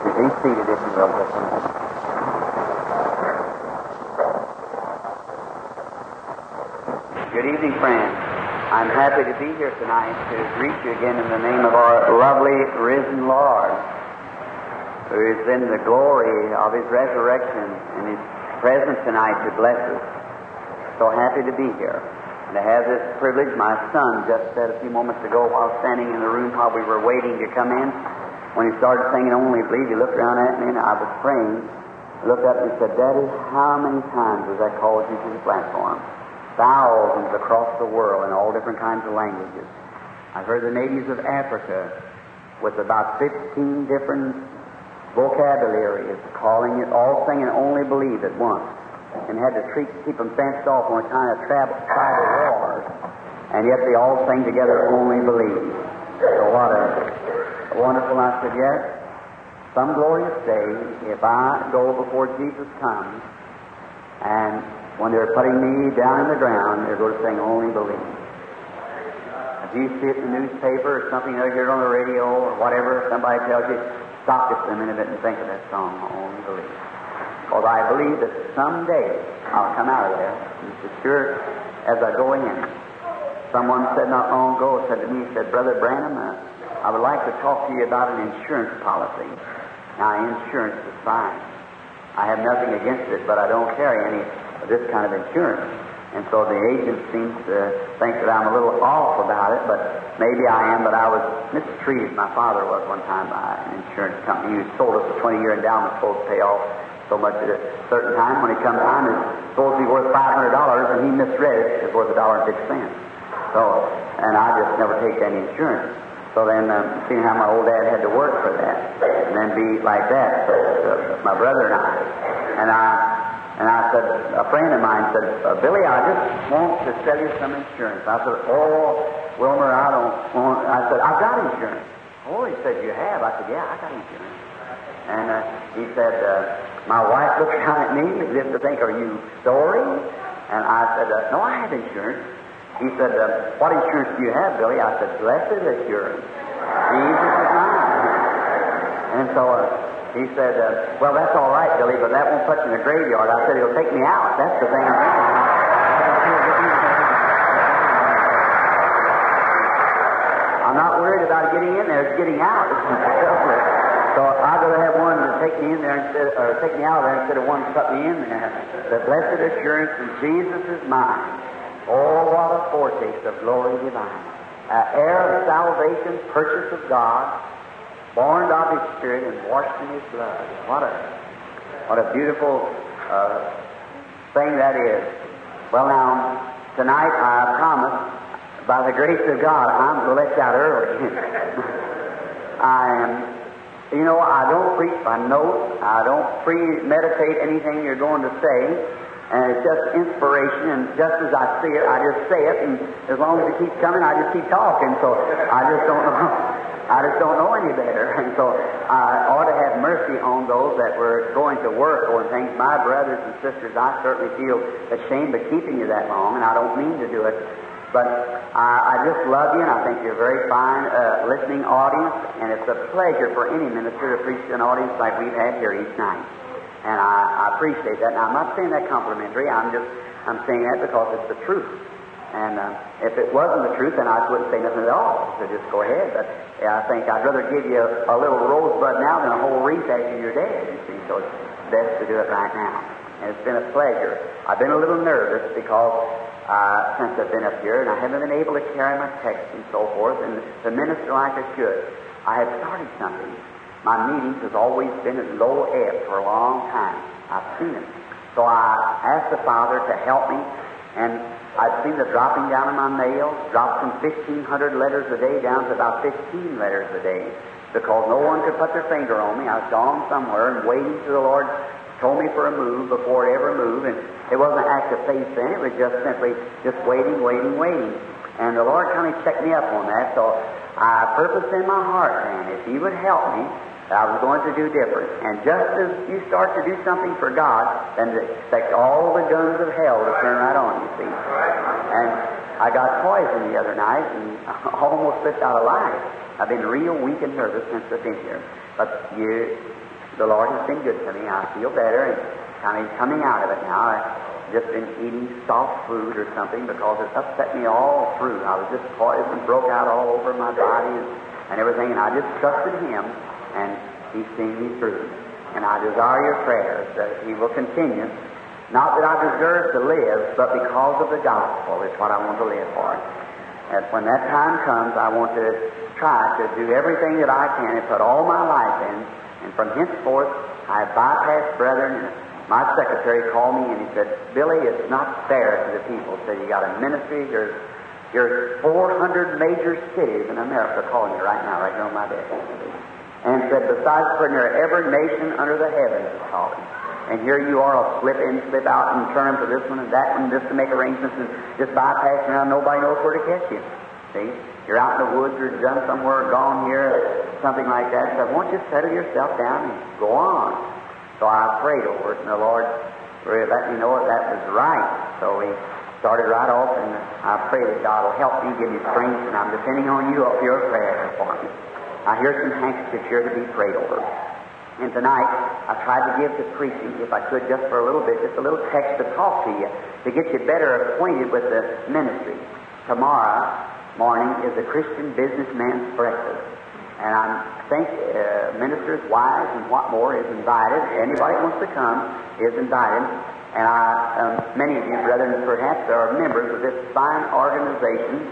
To be seated, if you will, with me. Good evening, friends. I'm happy to be here tonight to greet you again in the name of our lovely risen Lord, who is in the glory of His resurrection and His presence tonight to bless us. So happy to be here and to have this privilege. My son just said a few moments ago while standing in the room while we were waiting to come in, when he started singing Only Believe, he looked around at me and I was praying. He looked up and he said, "Daddy, how many times has I called you to the platform?" Thousands across the world in all different kinds of languages. I've heard the natives of Africa with about 15 different vocabulary is calling it, all singing Only Believe at once, and had to keep them fenced off on a kind of tribal war, and yet they all sing together Only Believe. So what a wonderful, I said, yes, some glorious day, if I go before Jesus comes, and when they're putting me down in the ground, they're going to sing Only Believe. If you see it in the newspaper or something, you hear it on the radio or whatever, somebody tells you, stop just a minute and think of that song, Only Believe. Because I believe that someday I'll come out of there, and as sure as I go in. Someone said not long ago, said to me, said, "Brother Branham, I would like to talk to you about an insurance policy." Now, insurance is fine. I have nothing against it, but I don't carry any of this kind of insurance. And so the agent seems to think that I'm a little off about it, but maybe I am, but I was mistreated. My father was one time by an insurance company. He sold us a 20-year endowment supposed to pay off so much at a certain time. When it comes time, it's supposed to be worth $500, and he misread it. It's worth $1.06. So, and I just never take any insurance. So then, seeing how my old dad had to work for that, and then be like that, so, my brother and I, and I said, a friend of mine said, "Billy, I just want to sell you some insurance." I said, "Oh, Wilmer, I don't want..." I said, "I've got insurance." "Oh," he said, "you have?" I said, "Yeah, I got insurance." And he said, my wife looked down at me as if to think, "Are you sorry?" And I said, "No, I have insurance." He said, "What insurance do you have, Billy?" I said, "Blessed assurance. Jesus is mine." And so he said, "Well, that's all right, Billy, but that won't put you in the graveyard." I said, "It'll take me out. That's the thing." I'm not worried about getting in there, it's getting out. So I'd rather have one to take me in there instead, or take me out of there instead of one to put me in there. The blessed assurance that Jesus is mine. Oh, what a foretaste of glory divine. Heir of salvation, purchase of God, born of His Spirit and washed in His blood. What a beautiful thing that is. Well, now, tonight I promise, by the grace of God, I'm going to let you out early. I don't preach by notes. I don't premeditate anything you're going to say. And it's just inspiration, and just as I see it, I just say it. And as long as it keeps coming, I just keep talking. So I just don't know any better. And so I ought to have mercy on those that were going to work on things. My brothers and sisters, I certainly feel ashamed of keeping you that long, and I don't mean to do it. But I just love you, and I think you're a very fine listening audience, and it's a pleasure for any minister to preach to an audience like we've had here each night. And I appreciate that. Now, I'm not saying that complimentary. I'm saying that because it's the truth. And if it wasn't the truth, then I wouldn't say nothing at all. So just go ahead. But I think I'd rather give you a little rosebud now than a whole wreath after you're dead, you see. So it's best to do it right now. And it's been a pleasure. I've been a little nervous because... since I've been up here, and I haven't been able to carry my text and so forth, and to minister like I should. I have started something. My meetings has always been at low ebb for a long time. I've seen it. So I asked the Father to help me, and I've seen the dropping down in my mail, dropped from 1,500 letters a day down to about 15 letters a day, because no one could put their finger on me. I was gone somewhere and waiting for the Lord told me for a move before it ever moved, and it wasn't an act of faith then, it was just simply just waiting. And the Lord kind of checked me up on that, so I purposed in my heart, man, if He would help me, I was going to do different. And just as you start to do something for God, then expect all the guns of hell to turn right on, you see. And I got poisoned the other night and almost slipped out alive. I've been real weak and nervous since I've been here. But the Lord has been good to me. I feel better and kind of coming out of it now. I've just been eating soft food or something because it upset me all through. I was just poisoned, broke out all over my body and everything. And I just trusted Him, and He's seen me through. And I desire your prayers that He will continue. Not that I deserve to live, but because of the gospel is what I want to live for. And when that time comes, I want to try to do everything that I can and put all my life in. And from henceforth, I bypassed brethren. My secretary called me and he said, "Billy, it's not fair to the people. So you got a ministry. There's 400 major cities in America calling you right now, right here on my desk." And said, "Besides, for near every nation under the heavens is calling. And here you are, I'll slip in, slip out, and turn to this one and that one, just to make arrangements and just bypass around. Nobody knows where to catch you. See? You're out in the woods or done somewhere, gone here, something like that. So won't you settle yourself down and go on?" So I prayed over it, and the Lord let me know that was right. So He started right off, and I pray that God will help me, give me strength, and I'm depending on you for your prayer for me. I hear some handkerchiefs here to be prayed over. And tonight, I tried to give to preaching, if I could, just for a little bit, just a little text to talk to you, to get you better acquainted with the ministry. Tomorrow morning is a Christian businessman's breakfast. And I think ministers, wives, and what more is invited. Anybody that wants to come is invited. And many of you, brethren, perhaps are members of this fine organization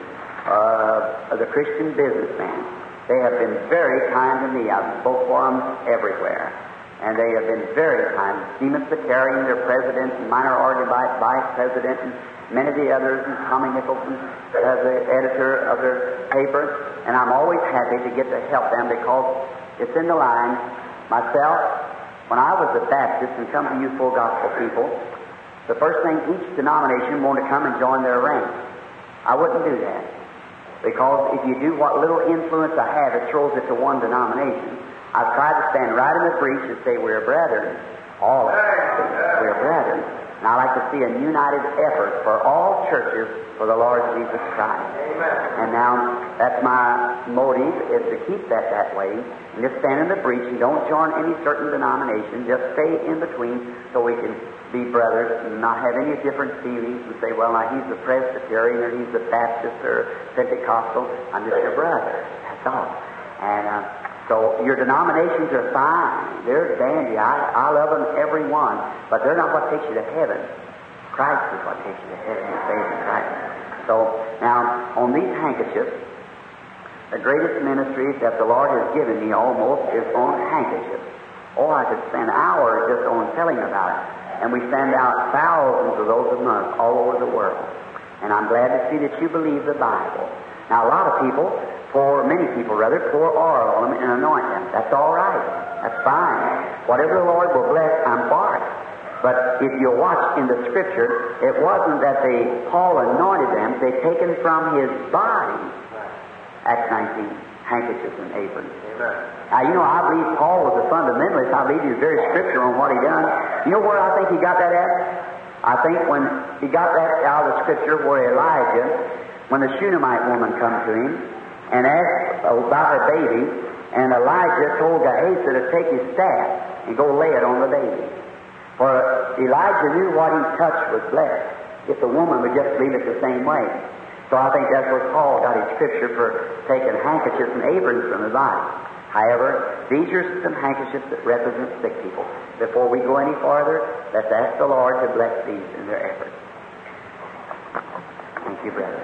of the Christian businessman. They have been very kind to me. I've spoke for them everywhere. And they have been very kind. Stephen Sakarian, their president, and minor organ vice president, and many of the others, and Tommy Nicholson, the editor of their paper. And I'm always happy to get to help them because it's in the line. Myself, when I was a Baptist and come to you full gospel people, the first thing each denomination wanted to come and join their ranks. I wouldn't do that. Because if you do what little influence I have, it throws it to one denomination. I've tried to stand right in the breach and say we're brethren. All of us, we're brethren. And I like to see a united effort for all churches for the Lord Jesus Christ. Amen. And now that's my motive, is to keep that way. And just stand in the breach and don't join any certain denomination. Just stay in between so we can be brothers and not have any different feelings and say, well, now he's a Presbyterian or he's a Baptist or Pentecostal. I'm just your brother. That's all. And so your denominations are fine. They're dandy. I love them, every one. But they're not what takes you to heaven. Christ is what takes you to heaven. Your faith in Christ. So now, on these handkerchiefs, the greatest ministry that the Lord has given me almost is on handkerchiefs. Oh, I could spend hours just on telling about it. And we send out thousands of those a month all over the world. And I'm glad to see that you believe the Bible. Now, a lot of people, many people, pour oil on them and anoint them. That's all right. That's fine. Whatever the Lord will bless, I'm for it. But if you watch in the Scripture, it wasn't that Paul anointed them. They taken from his body. Acts 19, handkerchiefs and aprons. Amen. Now, you know, I believe Paul was a fundamentalist. I believe he was very scripture on what he done. You know where I think he got that at? I think when he got that out of the Scripture where Elijah, when the Shunammite woman come to him and asked about her baby, and Elijah told Gehazi to take his staff and go lay it on the baby. For Elijah knew what he touched was blessed, if the woman would just leave it the same way. So I think that's where Paul got his scripture for taking handkerchiefs and aprons from his body. However, these are some handkerchiefs that represent sick people. Before we go any farther, let's ask the Lord to bless these in their efforts. Thank you, brother.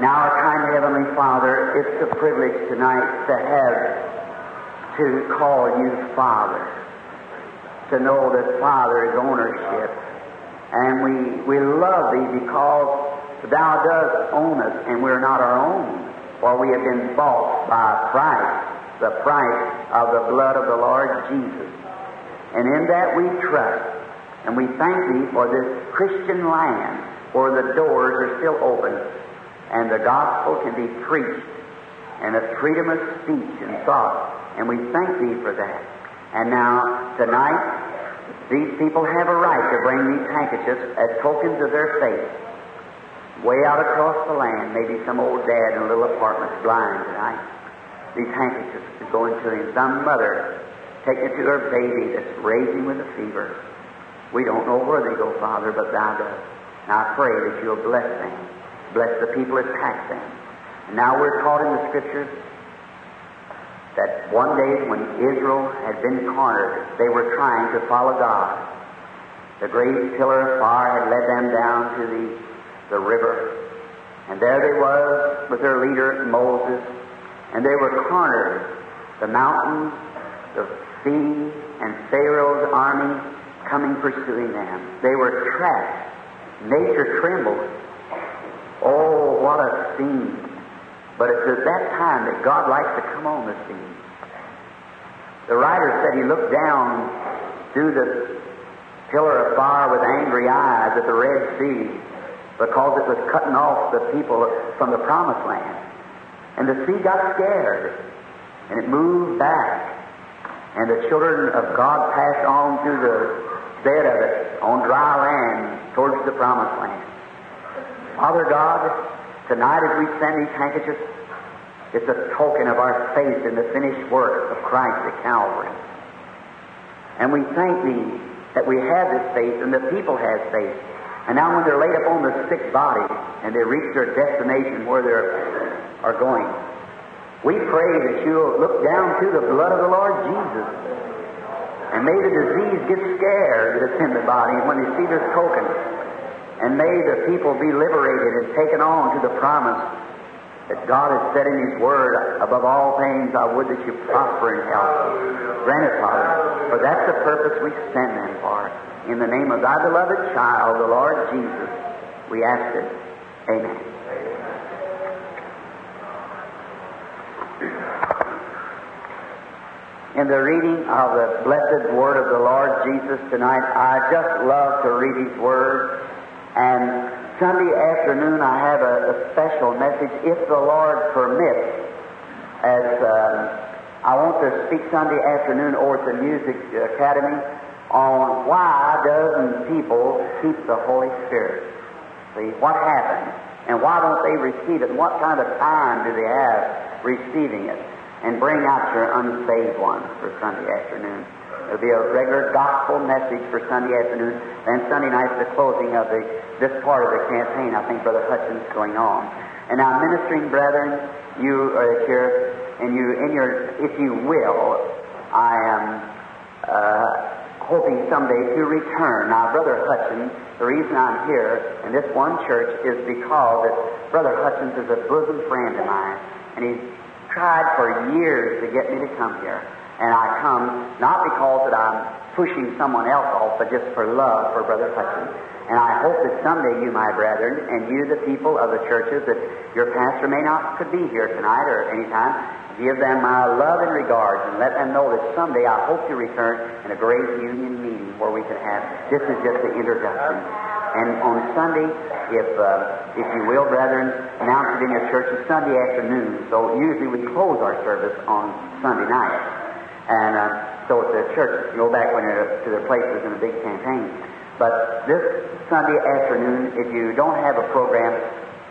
Now, our kind Heavenly Father, it's a privilege tonight to call you Father, to know that Father is ownership. And we love thee because thou dost own us, and we're not our own, for we have been bought by a price. The price of the blood of the Lord Jesus. And in that we trust, and we thank thee for this Christian land where the doors are still open and the gospel can be preached and the freedom of speech and thought. And we thank thee for that. And now, tonight, these people have a right to bring these handkerchiefs as tokens of their faith. way out across the land, maybe some old dad in a little apartment, blind tonight. These handkerchiefs are going to him. Some mother taking it to her baby that's raging with a fever. We don't know where they go, Father, but Thou dost. And I pray that You'll bless them, bless the people that attack them. And now we're taught in the Scriptures that one day when Israel had been cornered, they were trying to follow God. The great pillar of fire had led them down to the river. And there they was with their leader, Moses, and they were cornered. The mountains, the sea, and Pharaoh's army coming pursuing them. They were trapped. Nature trembled. Oh, what a scene. But it's at that time that God likes to come on the scene. The writer said he looked down through the pillar of fire with angry eyes at the Red Sea because it was cutting off the people from the Promised Land. And the sea got scared, and it moved back. And the children of God passed on through the bed of it on dry land towards the Promised Land. Father God, tonight, as we send these handkerchiefs, it's a token of our faith in the finished work of Christ at Calvary. And we thank Thee that we have this faith and the people have faith. And now when they're laid upon the sick body and they reach their destination where they are going, we pray that You'll look down through the blood of the Lord Jesus. And may the disease get scared that's in the body when they see this token. And may the people be liberated and taken on to the promise that God has said in His Word, above all things I would that you prosper and help. Grant it, Father, for that's the purpose we send them for. In the name of Thy beloved child, the Lord Jesus, we ask it. Amen. In the reading of the blessed Word of the Lord Jesus tonight, I just love to read His Word. And Sunday afternoon I have a special message, if the Lord permits, as I want to speak Sunday afternoon over at the Music Academy on why doesn't people keep the Holy Spirit? See, what happens? And why don't they receive it? And what kind of time do they have receiving it? And bring out your unsaved ones for Sunday afternoon. It'll be a regular gospel message for Sunday afternoon, and Sunday night's the closing of this part of the campaign. I think Brother Hutchins is going on. And now, ministering brethren, you are here, and if you will, I am hoping someday to return. Now, Brother Hutchins, the reason I'm here in this one church is because Brother Hutchins is a bosom friend of mine, and he's tried for years to get me to come here. And I come not because that I'm pushing someone else off, but just for love for Brother Hutchins. And I hope that someday you, my brethren, and you, the people of the churches, that your pastor may not could be here tonight or any time, give them my love and regards and let them know that someday I hope to return in a great union meeting where we can have, this is just the introduction. And on Sunday, if you will, brethren, announce it in your church on Sunday afternoon. So usually we close our service on Sunday night. And so at the churches, you go back when you're to their places in the big campaign. But this Sunday afternoon, if you don't have a program,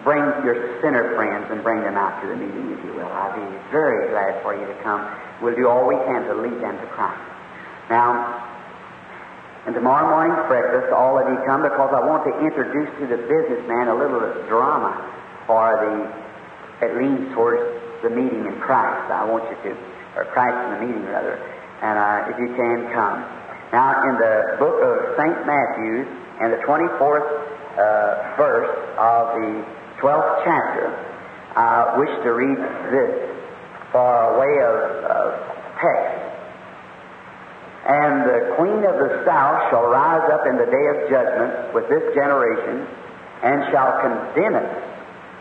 bring your sinner friends and bring them out to the meeting, if you will. I'd be very glad for you to come. We'll do all we can to lead them to Christ. Now, and tomorrow morning's breakfast, all of you come, because I want to introduce to the businessman a little drama that leans towards the meeting in Christ. I want you to. Or Christ in the meeting, rather, and if you can come. Now, in the book of St. Matthew, and the 24th verse of the 12th chapter, I wish to read this for a way of text. And the Queen of the South shall rise up in the day of judgment with this generation, and shall condemn it.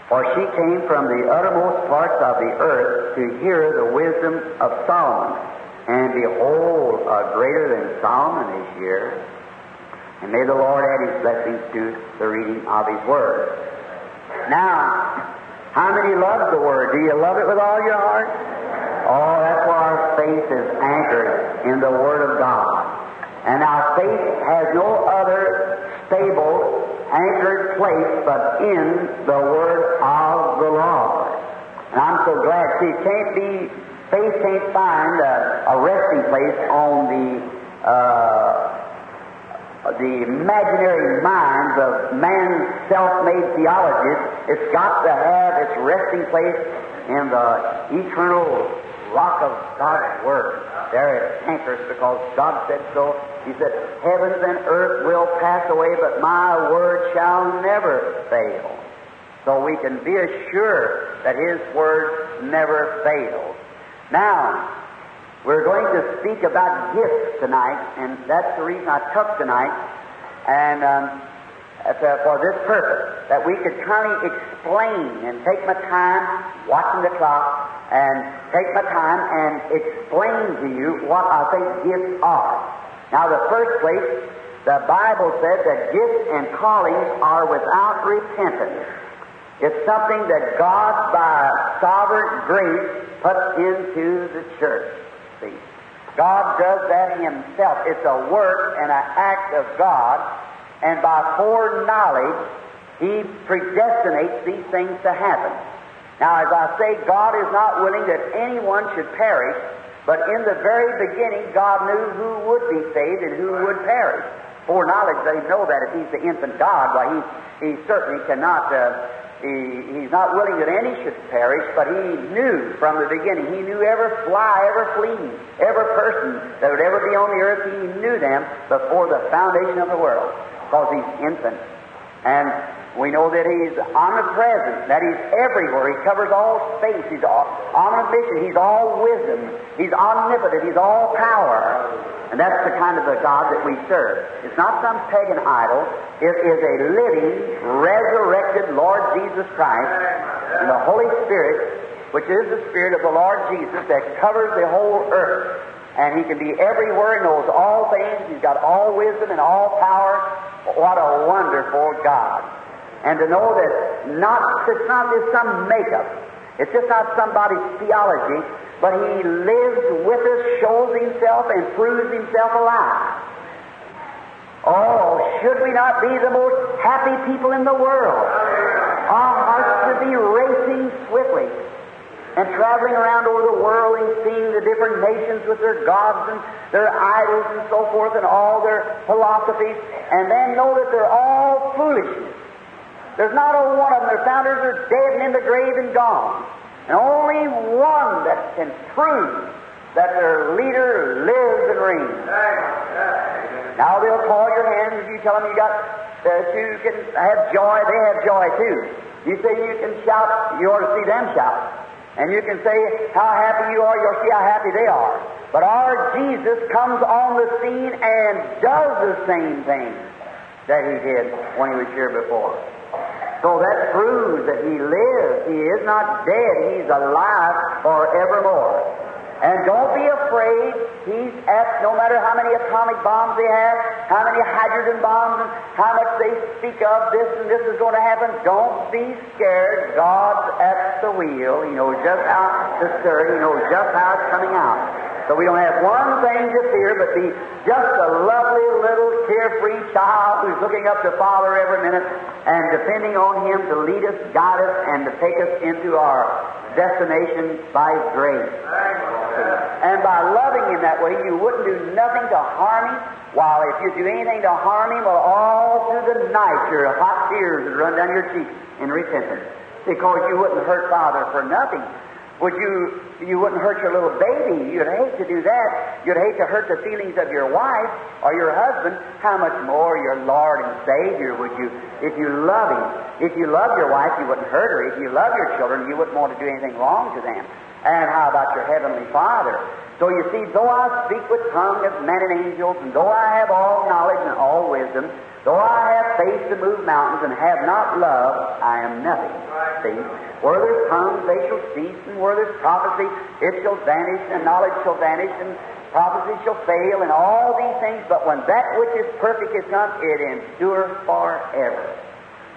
For she came from the uttermost parts of the earth to hear the wisdom of Solomon. And behold, greater than Solomon is here. And may the Lord add His blessings to the reading of His Word. Now, how many love the Word? Do you love it with all your heart? Oh, that's why our faith is anchored in the Word of God. And our faith has no other stable anchored place, but in the Word of the Lord. And I'm so glad. See, faith can't find a resting place on the imaginary minds of man's self-made theologists. It's got to have its resting place in the eternal rock of God's Word. There it anchors because God said so. He said, heavens and earth will pass away, but my word shall never fail. So we can be assured that His word never fails. Now, we're going to speak about gifts tonight, and that's the reason I took tonight, and for this purpose, that we could kind of explain and take my time watching the clock and take my time and explain to you what I think gifts are. Now, the first place, the Bible says that gifts and callings are without repentance. It's something that God, by sovereign grace, puts into the church. See, God does that Himself. It's a work and an act of God, and by foreknowledge, He predestinates these things to happen. Now, as I say, God is not willing that anyone should perish, but in the very beginning, God knew who would be saved and who would perish. Foreknowledge, they know that if He's the infant God, why he certainly cannot, He's not willing that any should perish, but He knew from the beginning. He knew every fly, every flea, every person that would ever be on the earth. He knew them before the foundation of the world, because He's infant. And we know that He's omnipresent, that He's everywhere. He covers all space. He's omniscient. He's all wisdom. He's omnipotent. He's all power. And that's the kind of a God that we serve. It's not some pagan idol. It is a living, resurrected Lord Jesus Christ and the Holy Spirit, which is the Spirit of the Lord Jesus that covers the whole earth. And He can be everywhere. He knows all things. He's got all wisdom and all power. What a wonderful God. And to know that it's not just some makeup, it's just not somebody's theology, but He lives with us, shows Himself, and proves Himself alive. Oh, should we not be the most happy people in the world? Our hearts should be racing swiftly and traveling around over the world and seeing the different nations with their gods and their idols and so forth and all their philosophies, and then know that they're all foolishness. There's not a one of them. Their founders are dead and in the grave and gone. And only one that can prove that their leader lives and reigns. Now they'll call your hands if you tell them you can have joy. They have joy too. You say you can shout. You ought to see them shout. And you can say how happy you are. You'll see how happy they are. But our Jesus comes on the scene and does the same thing that He did when He was here before. So that proves that He lives. He is not dead. He's alive forevermore. And don't be afraid. He's at, no matter how many atomic bombs they have, how many hydrogen bombs, and how much they speak of this and this is going to happen, don't be scared. God's at the wheel. He knows just how to stir. He knows just how it's coming out. So we don't have one thing to fear, but be just a lovely little carefree child who's looking up to Father every minute and depending on Him to lead us, guide us, and to take us into our destination by grace. And by loving Him that way, you wouldn't do nothing to harm Him, while if you do anything to harm Him, well, all through the night your hot tears would run down your cheeks in repentance, because you wouldn't hurt Father for nothing. You wouldn't hurt your little baby. You'd hate to do that. You'd hate to hurt the feelings of your wife or your husband. How much more your Lord and Savior would you, if you love Him? If you love your wife, you wouldn't hurt her. If you love your children, you wouldn't want to do anything wrong to them. And how about your Heavenly Father? So you see, though I speak with tongues of men and angels, and though I have all knowledge and all wisdom, though I have faith to move mountains and have not love, I am nothing. See? Where there's tongues, they shall cease, and where there's prophecy, it shall vanish, and knowledge shall vanish, and prophecy shall fail, and all these things. But when that which is perfect is come, it endures forever.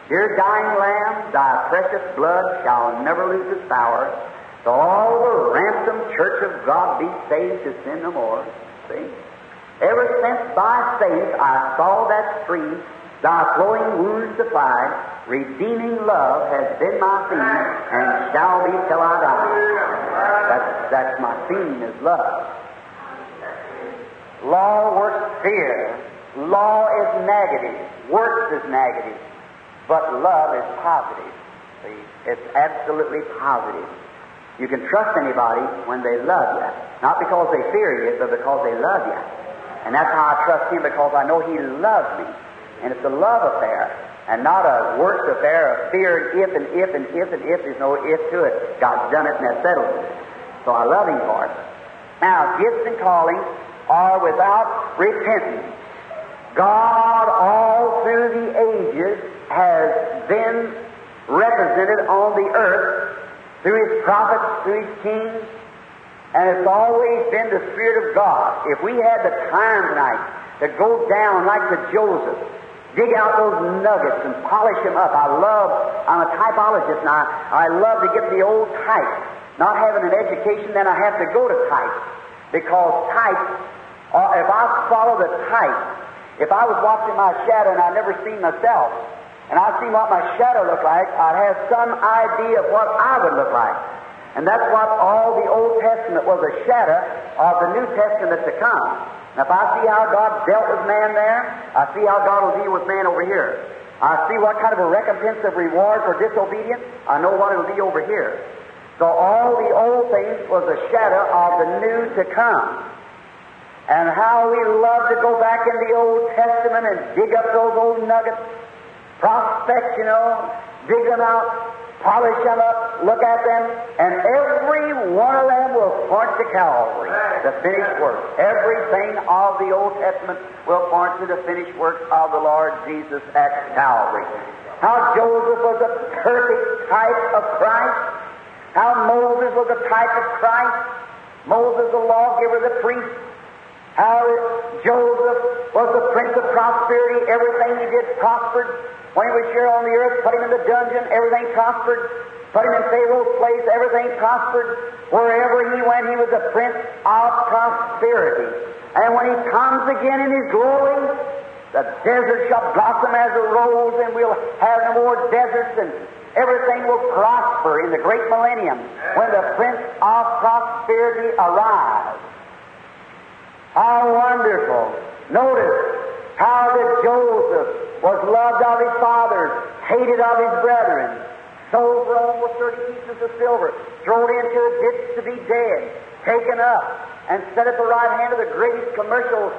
Dear dying Lamb, thy precious blood shall never lose its power, so all the ransomed church of God be saved to sin no more. See? Ever since by faith I saw that stream, Thy flowing wounds supplied, redeeming love has been my theme and shall be till I die. That's my theme is love. Law works fear. Law is negative. Works is negative. But love is positive. See, it's absolutely positive. You can trust anybody when they love you. Not because they fear you, but because they love you. And that's how I trust him, because I know he loves me. And it's a love affair, and not a works affair of fear and if. There's no if to it. God's done it and that settles it. So I love him for it. Now, gifts and callings are without repentance. God all through the ages has been represented on the earth through his prophets, through his kings, and it's always been the Spirit of God. If we had the time tonight to go down like to Joseph, dig out those nuggets and polish them up. I'm a typologist now. I love to get the old type. Not having an education, then I have to go to type, because type, if I follow the type, if I was watching my shadow and I never seen myself, and I've seen what my shadow looked like, I'd have some idea of what I would look like. And that's what all the Old Testament was, a shadow of the New Testament to come. And if I see how God dealt with man there, I see how God will deal with man over here. I see what kind of a recompense of reward for disobedience, I know what it'll be over here. So all the old things was a shadow of the new to come. And how we love to go back in the Old Testament and dig up those old nuggets. Prospect, you know, dig them out, polish them up, look at them, and every one of them will point to Calvary, the finished work. Everything of the Old Testament will point to the finished work of the Lord Jesus at Calvary. How Joseph was a perfect type of Christ. How Moses was a type of Christ. Moses, the lawgiver, the priest. How Joseph was the prince of prosperity. Everything he did prospered. When he was here on the earth, put him in the dungeon, everything prospered. Put him in Pharaoh's place, everything prospered. Wherever he went, he was the prince of prosperity. And when he comes again in his glory, the desert shall blossom as a rose, and we'll have no more deserts, and everything will prosper in the great millennium when the prince of prosperity arrives. How wonderful. Notice how that Joseph was loved of his fathers, hated of his brethren, sold for almost 30 pieces of silver, thrown into a ditch to be dead, taken up, and set at the right hand of the greatest commercial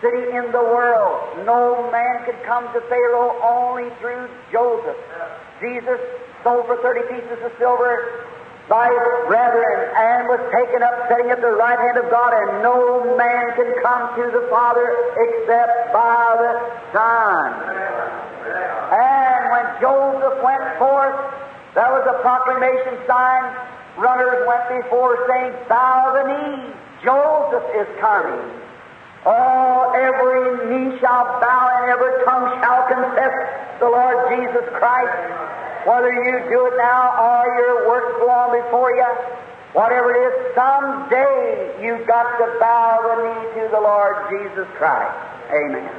city in the world. No man could come to Pharaoh only through Joseph. Jesus sold for 30 pieces of silver by his brethren, and was taken up, setting at the right hand of God, and no man can come to the Father except by the Son. And when Joseph went forth, there was a proclamation sign. Runners went before, saying, "Bow the knee, Joseph is coming." Oh, every knee shall bow, and every tongue shall confess the Lord Jesus Christ. Whether you do it now or your works go on before you, whatever it is, someday you've got to bow the knee to the Lord Jesus Christ. Amen.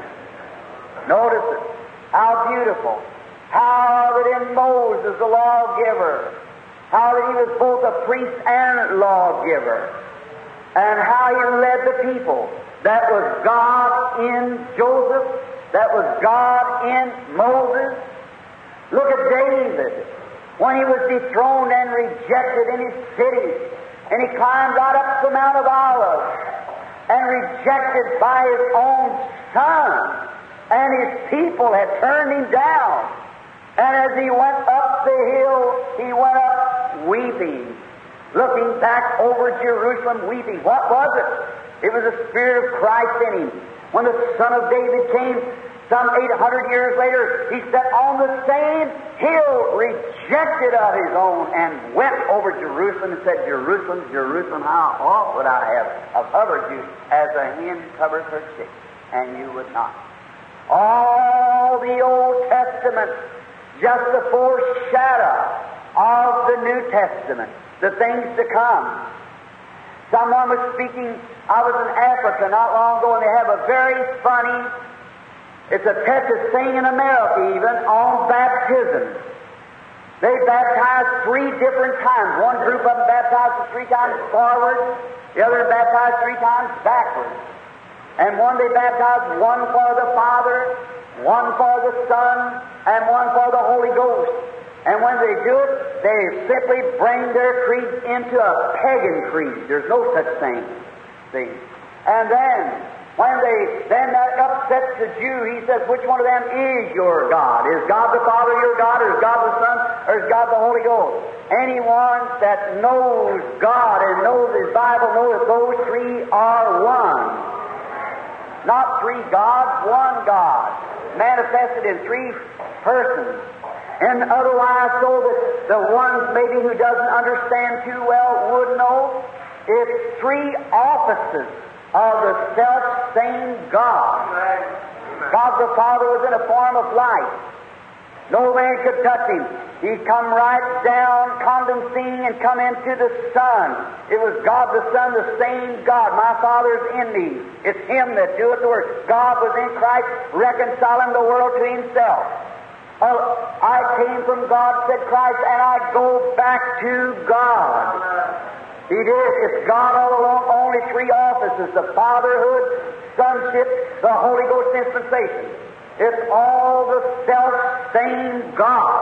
Notice it. How beautiful. How that in Moses, the lawgiver, how that he was both a priest and lawgiver, and how he led the people. That was God in Joseph. That was God in Moses. Look at David, when he was dethroned and rejected in his city, and he climbed right up the Mount of Olives, and rejected by his own son, and his people had turned him down. And as he went up the hill, he went up weeping, looking back over Jerusalem weeping. What was it? It was the Spirit of Christ in him. When the Son of David came, some 800 years later, he sat on the same hill, rejected of his own, and went over Jerusalem and said, "Jerusalem, Jerusalem, how oft would I have covered you as a hen covers her chick, and you would not." All the Old Testament, just the foreshadow of the New Testament, the things to come. Someone was speaking, I was in Africa not long ago, and they have a very funny It's a toughest thing in America even on baptism. They baptized three different times. One group of them baptized three times forward, the other baptized three times backwards. And one they baptized, one for the Father, one for the Son, and one for the Holy Ghost. And when they do it, they simply bring their creed into a pagan creed. There's no such thing. See? And then, when that upsets the Jew, he says, which one of them is your God? Is God the Father your God, or is God the Son, or is God the Holy Ghost? Anyone that knows God and knows his Bible knows that those three are one. Not three gods, one God, manifested in three persons. And otherwise, so that the one maybe who doesn't understand too well would know, it's three offices of the self-same God. God the Father was in a form of light. No man could touch him. He come right down, condensing, and come into the Son. It was God the Son, the same God. My Father is in me. It's Him that doeth the work. God was in Christ, reconciling the world to Himself. Oh, I came from God, said Christ, and I go back to God. He did. It's God all along, only three offices, the fatherhood, sonship, the Holy Ghost dispensation. It's all the self-same God.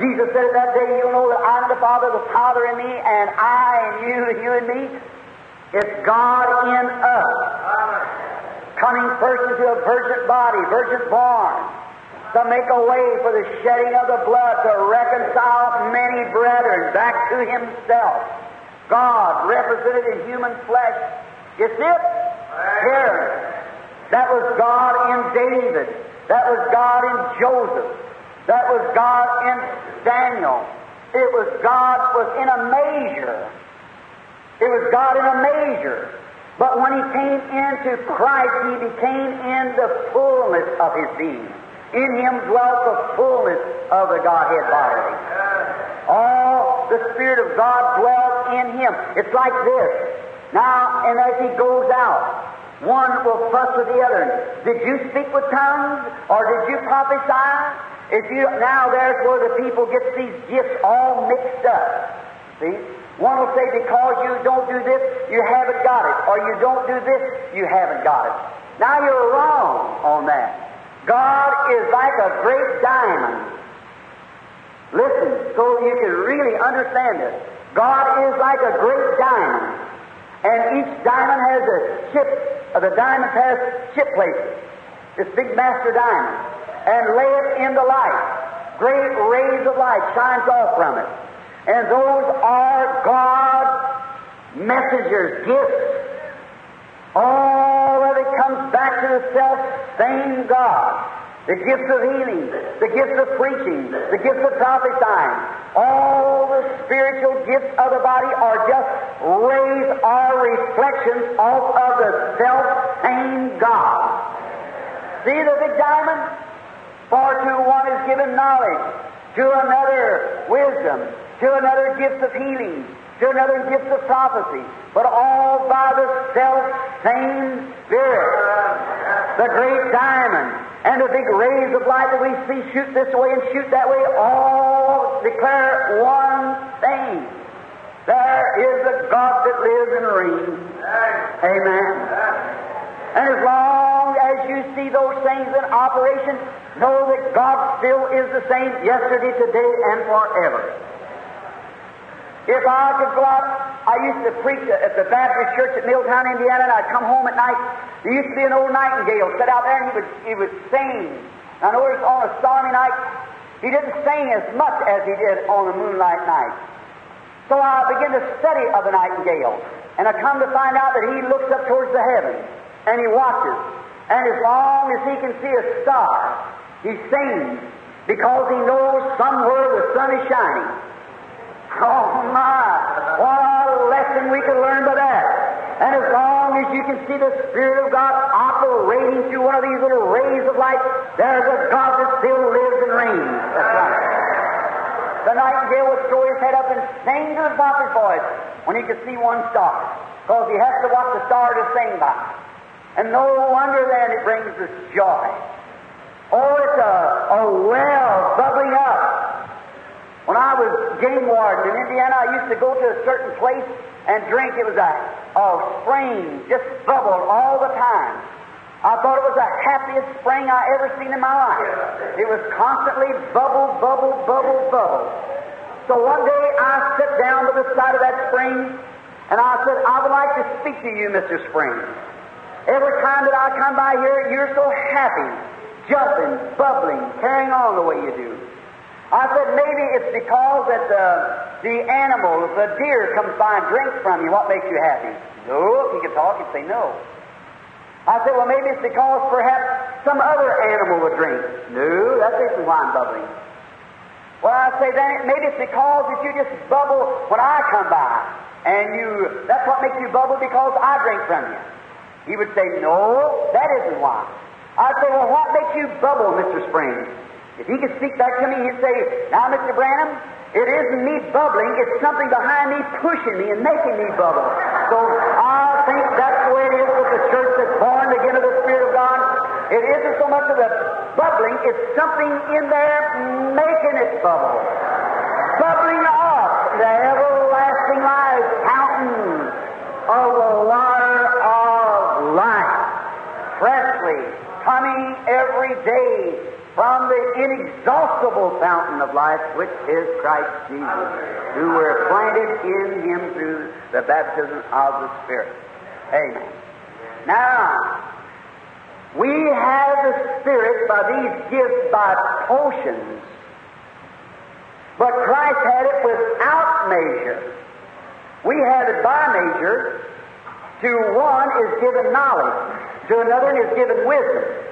Jesus said that day, you'll know that I am the Father in me, and I in you, and you in me. It's God in us, coming first into a virgin body, virgin born, to make a way for the shedding of the blood, to reconcile many brethren back to Himself. God represented in human flesh. You see it? Here. That was God in David. That was God in Joseph. That was God in Daniel. It was God was in a measure. It was God in a measure. But when He came into Christ, He became in the fullness of His being. In Him dwelt the fullness of the Godhead bodily. All the Spirit of God dwelt in Him. It's like this. Now, and as He goes out, one will fuss with the other. Did you speak with tongues? Or did you prophesy? Now, there's where the people get these gifts all mixed up. See? One will say, because you don't do this, you haven't got it. Or you don't do this, you haven't got it. Now, you're wrong on that. God is like a great diamond. Listen, so you can really understand this. God is like a great diamond, and each diamond has a chip. The diamond has chip plates. This big master diamond, and lay it in the light. Great rays of light shines off from it, and those are God's messengers, gifts. All of it comes back to the self-same God. The gifts of healing, the gifts of preaching, the gifts of prophesying, all the spiritual gifts of the body are just rays or reflections off of the self-same God. See the big diamond? For to one is given knowledge, to another wisdom, to another gifts of healing, to another gifts of prophecy, but all by the self-same Spirit, the great diamond. And the big rays of light that we see shoot this way and shoot that way all declare one thing. There is a God that lives and reigns. Amen. And as long as you see those things in operation, know that God still is the same yesterday, today, and forever. If I could go out, I used to preach at the Baptist Church at Milltown, Indiana, and I'd come home at night. There used to be an old nightingale set out there, and he would sing. I noticed on a stormy night, he didn't sing as much as he did on a moonlight night. So I began to study of the nightingale, and I come to find out that he looks up towards the heavens, and he watches. And as long as he can see a star, he sings, because he knows somewhere the sun is shining. Oh, my! What a lesson we can learn by that. And as long as you can see the Spirit of God operating through one of these little rays of light, there's a God that still lives and reigns. That's right. The nightingale would throw his head up and sing to the top of his voice when he could see one star, because he has to watch the star to sing by. And no wonder then it brings us joy. Oh, it's a well bubbling up. When I was game warden in Indiana, I used to go to a certain place and drink. It was a spring, just bubbled all the time. I thought it was the happiest spring I ever seen in my life. It was constantly bubble, bubble, bubble, bubble. So one day I sat down to the side of that spring, and I said, I would like to speak to you, Mr. Spring. Every time that I come by here, you're so happy, jumping, bubbling, carrying on the way you do. I said, maybe it's because that the animals, the deer, comes by and drinks from you. What makes you happy? No, he can talk and say no. I said, well, maybe it's because perhaps some other animal would drink. No, that isn't why I'm bubbling. Well, I say, then maybe it's because that you just bubble when I come by, and that's what makes you bubble, because I drink from you. He would say, no, that isn't why. I'd say, well, what makes you bubble, Mr. Spring? If he could speak back to me, he'd say, now, Mr. Branham, it isn't me bubbling, it's something behind me pushing me and making me bubble. So I think that's the way it is with the church that's born again of the Spirit of God. It isn't so much of the bubbling, it's something in there making it bubble. Bubbling off the everlasting life fountain of the water of life, freshly coming every day from the inexhaustible fountain of life, which is Christ Jesus, who were planted in Him through the baptism of the Spirit. Amen. Now, we have the Spirit by these gifts, by potions. But Christ had it without measure. We have it by measure. To one is given knowledge. To another is given wisdom.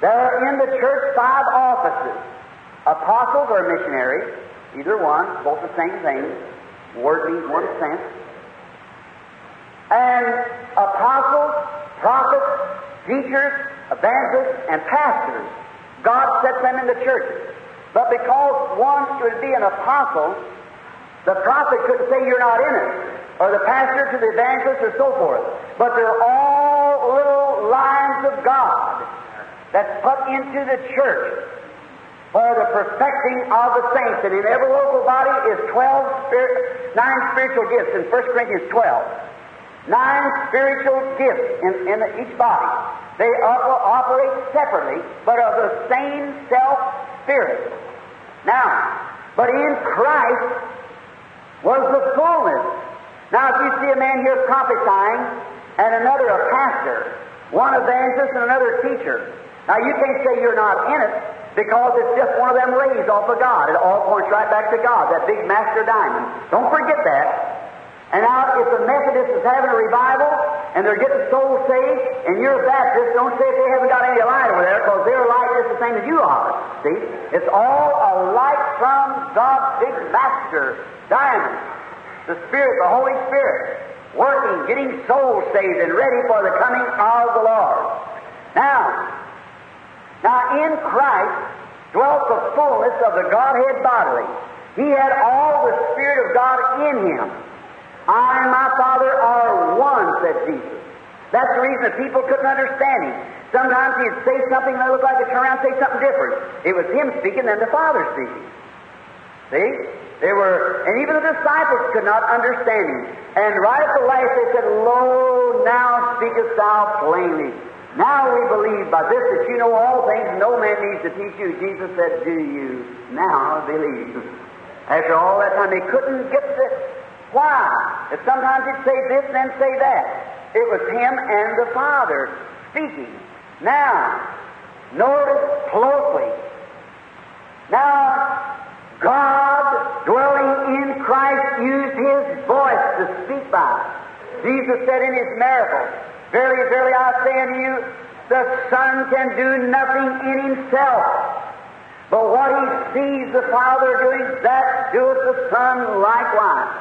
There are in the church 5 offices. Apostles or missionaries, either one, both the same thing. Word means one sense. And apostles, prophets, teachers, evangelists, and pastors. God set them in the churches. But because one would be an apostle, the prophet couldn't say you're not in it, or the pastor to the evangelist, or so forth. But they're all little lines of God that's put into the church for the perfecting of the saints. And in every local body is 9 spiritual gifts in 1 Corinthians 12. 9 spiritual gifts in each body. They operate separately, but of the same self-spirit. Now, but in Christ was the fullness. Now, if you see a man here prophesying and another a pastor, one evangelist and another a teacher, now you can't say you're not in it, because it's just one of them rays off of God. It all points right back to God, that big master diamond. Don't forget that. And now, if the Methodist is having a revival, and they're getting souls saved, and you're a Baptist, don't say they haven't got any light over there, because their light is the same as you are. See? It's all a light from God's big master, diamond, the Spirit, the Holy Spirit, working, getting souls saved, and ready for the coming of the Lord. Now in Christ dwelt the fullness of the Godhead bodily. He had all the Spirit of God in Him. I and my Father are one, said Jesus. That's the reason that people couldn't understand Him. Sometimes He'd say something, and it looked like He'd turn around and say something different. It was Him speaking, then the Father speaking. See? And even the disciples could not understand Him. And right at the last they said, Lo, now speakest thou plainly. Now we believe by this that you know all things, no man needs to teach you. Jesus said, do you now believe? After all that time, they couldn't get this. Why? If sometimes it'd say this and then say that. It was Him and the Father speaking. Now, notice closely. Now, God dwelling in Christ used His voice to speak by. Jesus said in His miracle, Verily, verily, I say unto you, the Son can do nothing in Himself, but what He sees the Father doing, that doeth the Son likewise.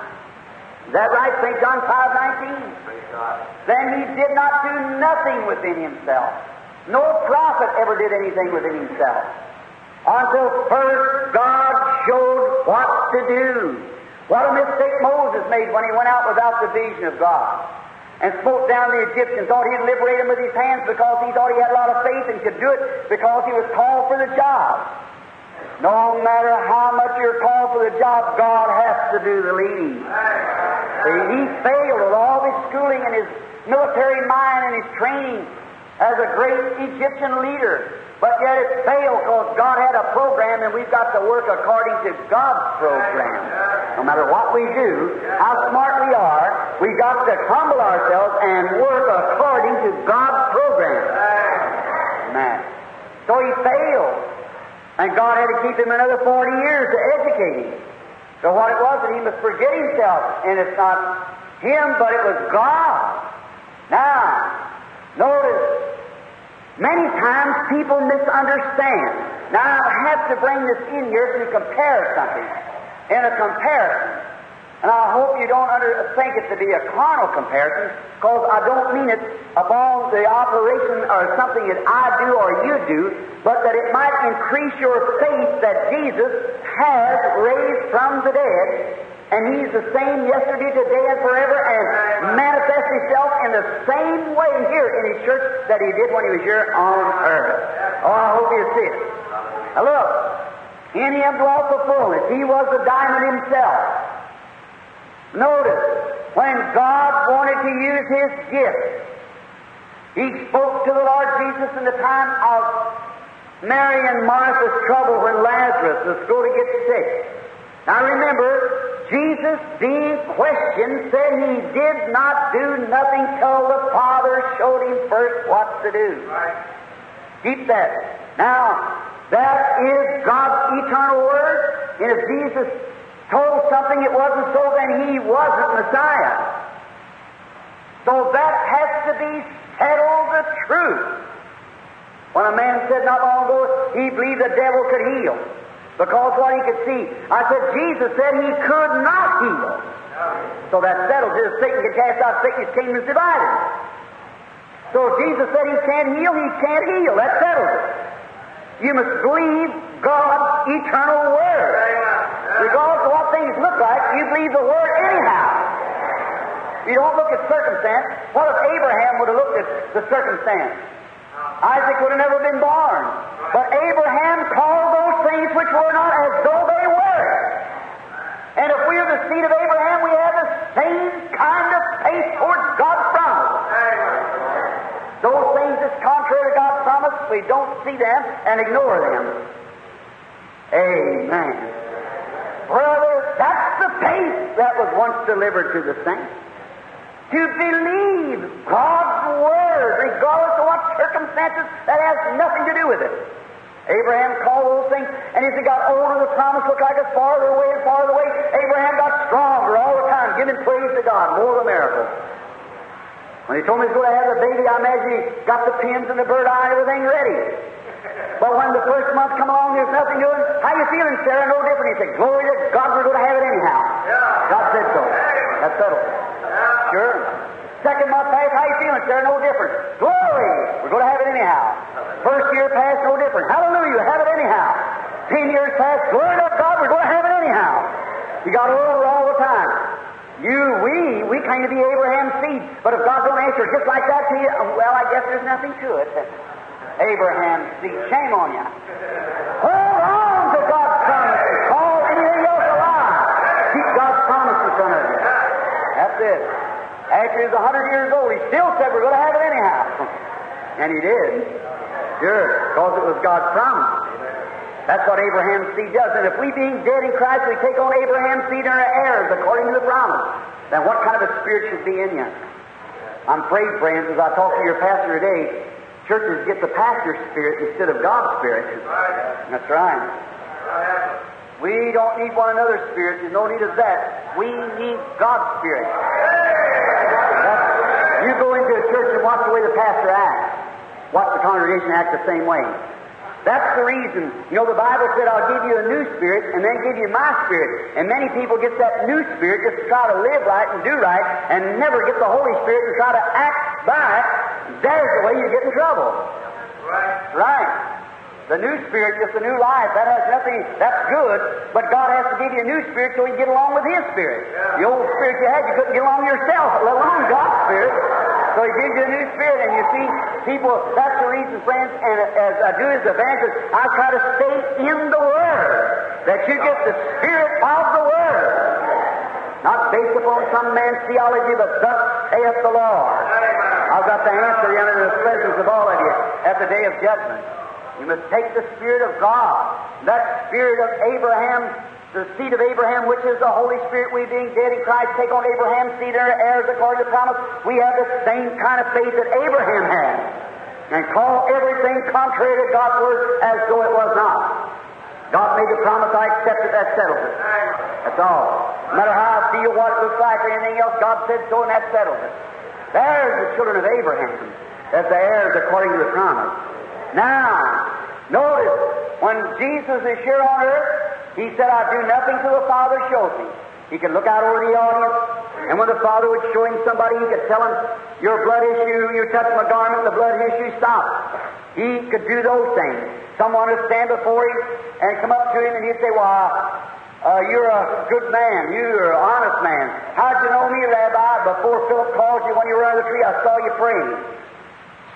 Is that right? St. John 5:19. Then He did not do nothing within Himself. No prophet ever did anything within himself, until first God showed what to do. What a mistake Moses made when he went out without the vision of God. and smote down the Egyptians, thought he'd liberate them with his hands because he thought he had a lot of faith and could do it because he was called for the job. No matter how much you're called for the job, God has to do the leading. He failed with all his schooling and his military mind and his training as a great Egyptian leader. But yet it failed because God had a program, and we've got to work according to God's program. No matter what we do, how smart we are, we've got to humble ourselves and work according to God's program. Amen. So he failed, and God had to keep him another 40 years to educate him. So what it was that he must forget himself, and it's not him, but it was God. Now, notice, many times people misunderstand. Now, I have to bring this in here to compare something, in a comparison. And I hope you don't think it to be a carnal comparison, because I don't mean it upon the operation or something that I do or you do, but that it might increase your faith that Jesus has raised from the dead, and He's the same yesterday, today, and forever, and manifests Himself in the same way here in His church that He did when He was here on earth. Oh, I hope you see it. Now look, in Him dwelt the fullness. He was the diamond Himself. Notice, when God wanted to use His gift, He spoke to the Lord Jesus in the time of Mary and Martha's trouble when Lazarus was going to get sick. Now remember, Jesus, being questioned, said He did not do nothing till the Father showed Him first what to do. Right. Keep that. Now, that is God's eternal Word, and if Jesus told something it wasn't so, then He wasn't Messiah. So that has to be settled the truth. When a man said not long ago he believed the devil could heal, because what he could see, I said Jesus said He could not heal. So that settles it. Satan can cast out Satan's kingdom is divided. So if Jesus said He can't heal, He can't heal. That settles it. You must believe God's eternal Word. Regardless of what things look like, you believe the Word anyhow. You don't look at circumstance. What if Abraham would have looked at the circumstance? Isaac would have never been born. But Abraham called those things which were not as though they were. And if we are the seed of Abraham, we have the same kind of faith towards God's promise. Those things that's contrary to God's promise, we don't see them and ignore them. Amen. Brother, that's the faith that was once delivered to the saints. To believe God's Word, regardless of what circumstances, that has nothing to do with it. Abraham called those things, and as he got older, the promise looked like it's farther away and farther away. Abraham got stronger all the time, giving praise to God, more of a miracle. When he told me he was going to have a baby, I imagine he got the pins and the bird eye and everything ready. But when the first month come along, there's nothing doing. How you feeling, Sarah? No different. He said, glory to God, we're going to have it anyhow. Yeah. God said so. That's settled. Yeah. Sure. Second month passed, how you feeling, Sarah? No different. Glory, we're going to have it anyhow. First year passed, no different. Hallelujah, have it anyhow. 10 years passed, glory to God, we're going to have it anyhow. You got over all the time. We claim to be Abraham's seed, but if God don't answer just like that to you, well, I guess there's nothing to it. Abraham's seed. Shame on you. Hold on to God's promises. Call anything else a lie. Keep God's promises in front of you. That's it. After he was 100 years old, he still said, we're going to have it anyhow. And he did. Sure, because it was God's promise. That's what Abraham's seed does. And if we, being dead in Christ, we take on Abraham's seed and our heirs according to the promise, then what kind of a spirit should be in you? I'm afraid, friends, as I talk to your pastor today, churches get the pastor's spirit instead of God's spirit. That's right. We don't need one another's spirit. There's no need of that. We need God's spirit. You go into a church and watch the way the pastor acts. Watch the congregation act the same way. That's the reason. You know, the Bible said, I'll give you a new spirit and then give you my spirit. And many people get that new spirit just to try to live right and do right and never get the Holy Spirit and try to act by it. There's the way you get in trouble. Right. The new spirit, just a new life, that has nothing, that's good, but God has to give you a new spirit so you can get along with His Spirit. Yeah. The old spirit you had, you couldn't get along yourself, let alone God's Spirit. So He gives you a new spirit, and you see, people, that's the reason, friends, and as I do as evangelist, I try to stay in the Word, that you get the spirit of the Word. Not based upon some man's theology, but thus saith the Lord. I've got to answer you in the presence of all of you at the day of judgment. You must take the Spirit of God, that Spirit of Abraham, the seed of Abraham, which is the Holy Spirit, we being dead in Christ, take on Abraham's seed and heirs according to promise. We have the same kind of faith that Abraham had, and call everything contrary to God's Word as though it was not. God made the promise, I accept it, that settles it. That's all. No matter how I feel, what it looks like, or anything else, God said so, and that settles it. There's the children of Abraham, as the heirs according to the promise. Now, notice, when Jesus is here on earth, He said, I do nothing till the Father shows me. He could look out over the audience, and when the Father would show him somebody, He could tell him, your blood issue, you touch my garment, the blood issue stops. He could do those things. Someone would stand before Him and come up to Him, and He'd say, well, you're a good man. You're an honest man. How'd you know me, Rabbi? Before Philip called you when you were under the tree, I saw you praying.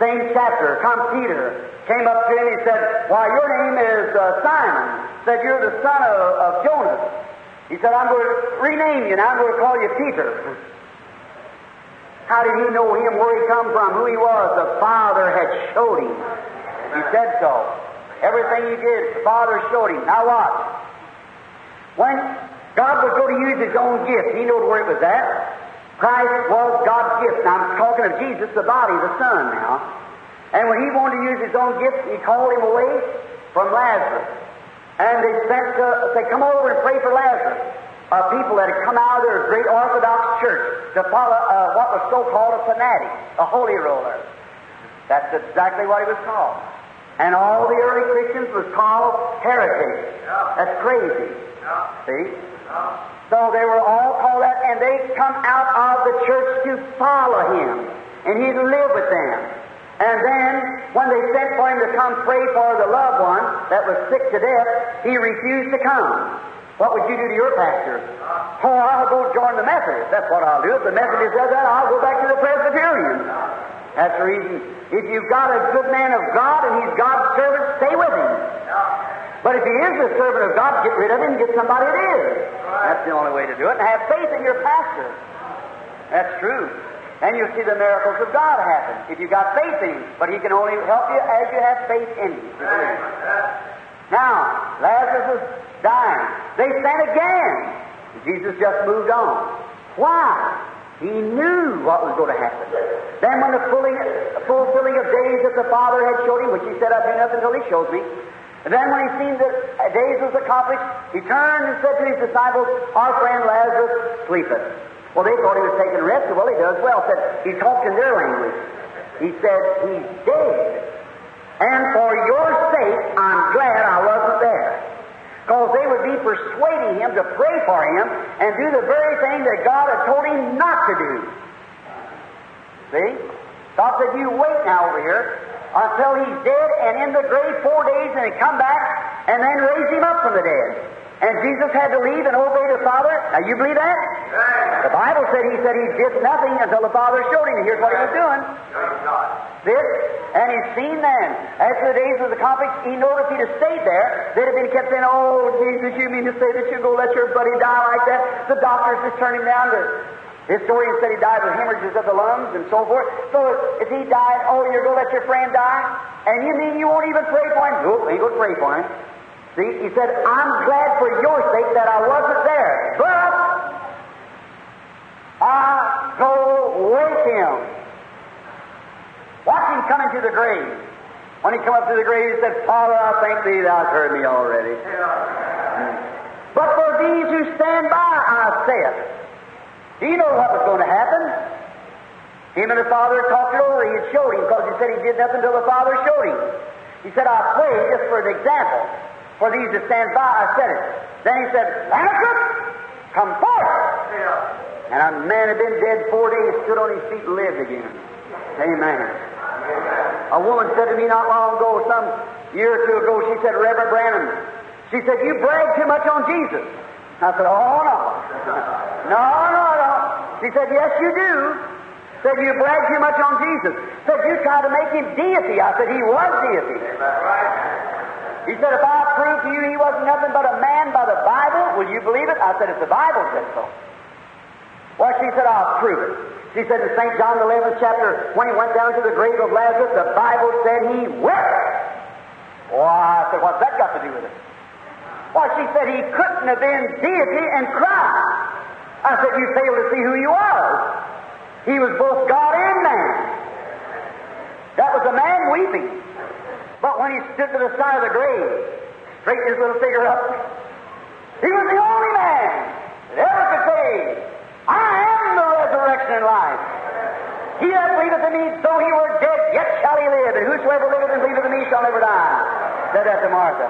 Same chapter, Peter came up to Him and said, why, your name is Simon. He said, you're the son of Jonas. He said, I'm going to rename you, and I'm going to call you Peter. How did he know him, where he come from, who he was? The Father had showed him. He said so. Everything he did, the Father showed him. Now watch. When God was going to use His own gift, He knew where it was at. Christ was God's gift. Now, I'm talking of Jesus, the body, the Son now. And when He wanted to use His own gift, He called him away from Lazarus. And they sent to say, come over and pray for Lazarus. People that had come out of their great Orthodox church to follow what was so-called a fanatic, a holy roller. That's exactly what he was called. And all the early Christians was called heretics. That's crazy. See? So they were all called out, and they come out of the church to follow Him, and He lived with them. And then, when they sent for Him to come pray for the loved one that was sick to death, He refused to come. What would you do to your pastor? Oh, I'll go join the Methodists. That's what I'll do. If the Methodist does that, I'll go back to the Presbyterian. That's the reason. If you've got a good man of God and he's God's servant, stay with him. But if he is a servant of God, get rid of him and get somebody that is. That's the only way to do it. And have faith in your pastor. That's true. And you'll see the miracles of God happen if you've got faith in Him. But He can only help you as you have faith in Him. Now, Lazarus was dying. They sent again. Jesus just moved on. Why? He knew what was going to happen. Then when the fulfilling of days that the Father had showed Him, which He said, I do nothing until He shows me, and then when He seen that days was accomplished, He turned and said to His disciples, our friend Lazarus sleepeth. Well, they thought He was taking rest. Well, He does well. Said He talked in their language. He said, he's dead. And for your sake, I'm glad I wasn't there. Because they would be persuading him to pray for him and do the very thing that God had told him not to do. See? God said, you wait now over here until he's dead and in the grave 4 days, and then come back and then raise him up from the dead. And Jesus had to leave and obey the Father. Now, you believe that? The Bible said he did nothing until the Father showed him. Here's what he was doing. This, and he's seen then. After the days of the conflict, he noticed he'd have stayed there. They'd have been kept saying, oh, Jesus, you mean to say that you're going to let your buddy die like that? The doctors just turned him down to... Historians said he died with hemorrhages of the lungs and so forth. So if he died, oh, you're going to let your friend die? And you mean you won't even pray for him? Nope, ain't going to pray for him. See, he said, I'm glad for your sake that I wasn't there, but I go with him. Watch him come into the grave. When he come up to the grave, he said, Father, I thank thee, thou hast heard me already. But for these who stand by, I saith. He knew what was going to happen. Him and the Father talked it over. He had showed him, because he said he did nothing until the Father showed him. He said, I pray, just for an example, for these that stand by, I said it. Then he said, Lazarus, come forth. And a man had been dead 4 days, stood on his feet and lived again. Amen. A woman said to me not long ago, some year or two ago, she said, Reverend Branham, she said, you brag too much on Jesus. I said, oh, no. No. She said, yes, you do. Said, you brag too much on Jesus. Said, you try to make him deity. I said, he was deity. He said, if I prove to you he wasn't nothing but a man by the Bible, will you believe it? I said, if the Bible says so. Well, she said, I'll prove it. She said in St. John, the 11th chapter, when he went down to the grave of Lazarus, the Bible said he wept. Well, I said, what's that got to do with it? Well, she said, he couldn't have been deity and cried. I said, you fail to see who you are. He was both God and man. That was a man weeping. But when he stood to the side of the grave, straightened his little figure up, he was the only man that ever could say, I am the resurrection and life. He that believeth in me, though he were dead, yet shall he live. And whosoever liveth and believeth in me shall never die. Said that to Martha.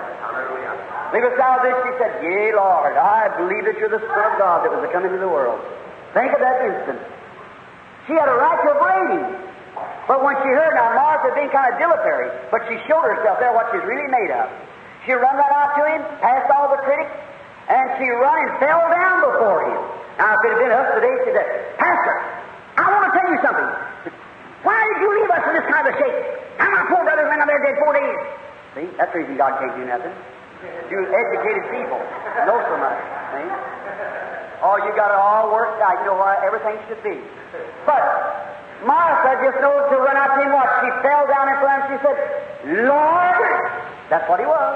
Believest thou this? She said, yea, Lord, I believe that you're the Son of God that was to come into the world. Think of that instant. She had a right to upbraid him. But when she heard, now Martha had been kind of dilatory, but she showed herself there what she's really made of. She run right out to him, past all the critics, and she run and fell down before him. Now, if it had been us today, she said, Pastor, I want to tell you something. Why did you leave us in this kind of shape? Now, my poor brother went up there dead 4 days. See, that's the reason God can't do nothing. You educated people know so much. See? Oh, you got it all worked out. You know why everything should be. But Martha just knows to run out to him. What? She fell down in front of him. She said, Lord. That's what he was.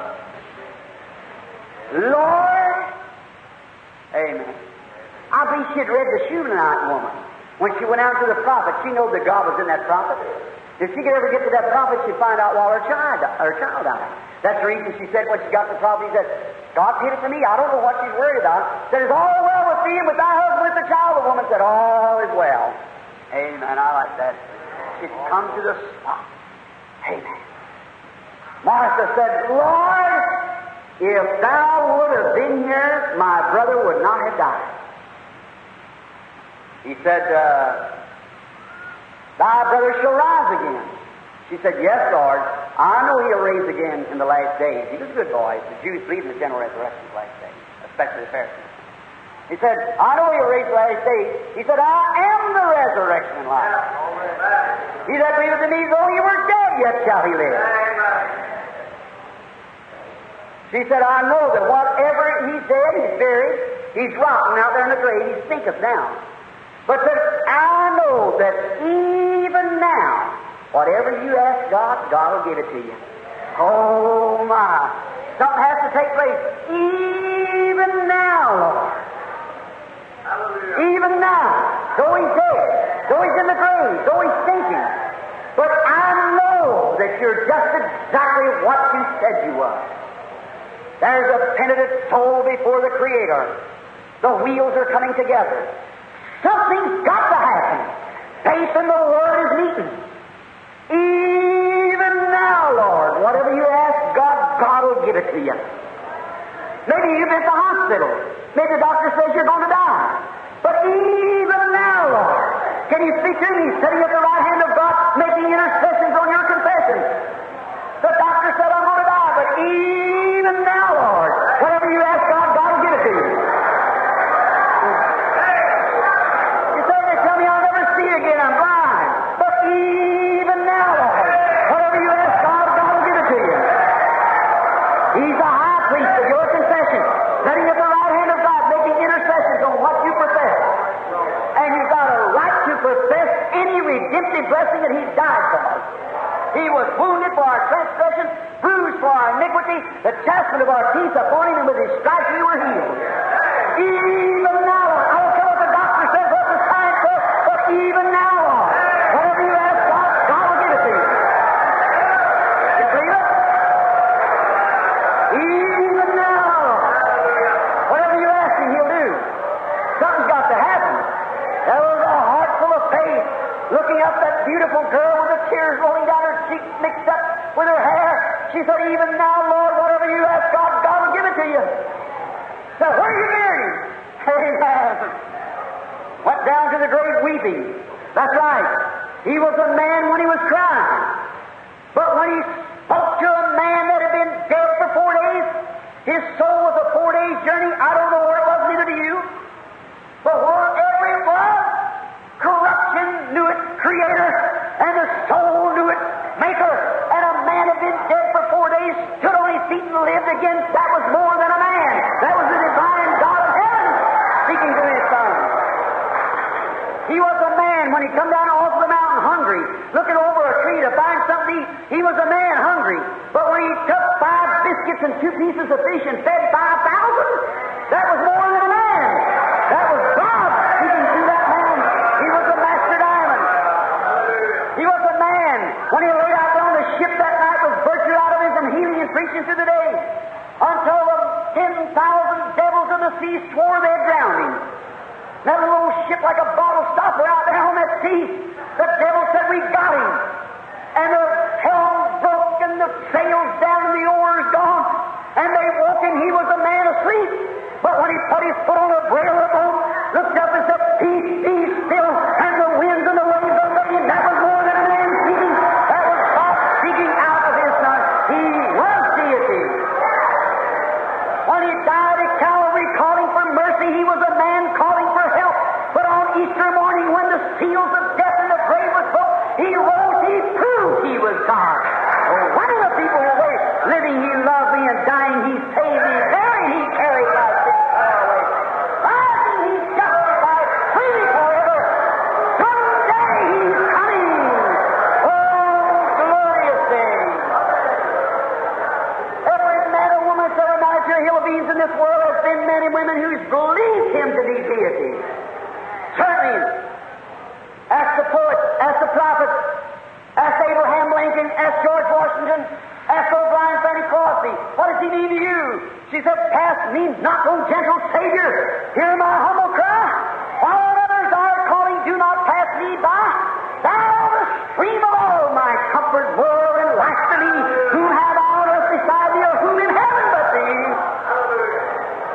Lord. Amen. I believe she had read the Shunammite woman. When she went out to the prophet, she knew that God was in that prophet. If she could ever get to that prophet, she'd find out while her child died. That's the reason she said when she got to the prophet, she said, God hid it for me. I don't know what she's worried about. Said, is all well with thee and with thy husband, with the child? The woman said, all is well. Amen. I like that. She'd come to the spot. Amen. Martha said, Lord, if thou would have been here, my brother would not have died. He said, thy brother shall rise again. She said, yes, Lord, I know he'll raise again in the last days. He was a good boy. The Jews believe in the general resurrection of the last days, especially the Pharisees. He said, I know he'll raise the last days. He said, I am the resurrection and life. He that believeth in me, though he were dead, yet shall he live. She said, I know that whatever he's dead, he's buried, he's rotten out there in the grave, he stinketh now. But said, I know that even now, whatever you ask God, God will give it to you. Oh, my. Something has to take place. Even now, Lord. Hallelujah. Even now. Though he's dead. Though he's in the grave. Though he's thinking. But I know that you're just exactly what you said you were. There's a penitent soul before the Creator. The wheels are coming together. Something's got to happen. Faith in the Word is meeting. Even now, Lord, whatever you ask God, God will give it to you. Maybe you've been at the hospital. Maybe the doctor says you're going to die. But even now, Lord, can you speak to me, sitting at the right hand of God, making intercessions on your confession? The doctor said, I'm going to die, but even now, Lord, whatever you ask God, God will give it to you. You say, they tell me I'll never see you again, I'm blind. But even now, Lord, whatever you ask God, God will give it to you. He's a high priest of your confession, sitting at the right hand of God, making intercessions on what you profess. And you've got a right to profess any redemptive blessing that He died for us. He was wounded for our transgression, bruised for our iniquity, the chastisement of our peace upon Him, and with His stripes we were healed. Even now, Lord, I don't care what the doctor says, what the science says, but even now, Lord, whatever you ask God, God will give it to you. You believe it? Even now, whatever you ask Him, He'll do. Something's got to happen. There was a heart full of faith, looking up that beautiful girl with the tears rolling down her cheeks, mixed up with her hair. She said, even now, Lord, whatever you ask God, God will give it to you. So where are you buried? Amen. Went down to the grave weeping. That's right. He was a man when he was crying. against, that was more than a man. That was the divine God of heaven speaking to his son. He was a man when he come down off the mountain hungry, looking over a tree to find something to eat. He was a man hungry. But when he took 5 biscuits and 2 pieces of fish and fed 5,000, that was more than a man. That was God speaking to that man. He was a master diamond. He was a man when he laid out on the ship that night with virtue out of his and healing and preaching through the day until the 10,000 devils of the sea swore they'd drown him. That little old ship like a bottle stopper out there on that sea, the devil said, "We got him." And the helm broke and the sails down and the oars gone. And they woke him. He was a man asleep. But when he put his foot on the rail of the boat, looked up and said, "Peace, be still," and the winds and the waves obeyed. That was more than a man speaking. That was God speaking out of his son. He was deity. When he died at Calvary calling for mercy, he was a man calling for help. But on Easter morning, when the seals of death and the grave was broke, he rose. He proved he was God. Oh, why do the people away? Living, he loved me, and dying, he saved me. Buried, he carried my sin far away. Rising, he justified, freely forever. Someday he's coming. Oh, glorious thing! Every man and woman, so amount your hill beans in this world has been men and women who's believed him to be deity. Certainly, ask the poets, ask the prophets, ask Abraham Lincoln, ask George Washington. Ask old blind Fanny Crosby, "What does he mean to you?" She said, "Pass me not, O gentle Savior. Hear my humble cry. While others are calling, do not pass me by. Thou the stream of all my comfort, world, and life to me. Whom have I on earth beside thee, or whom in heaven but thee?"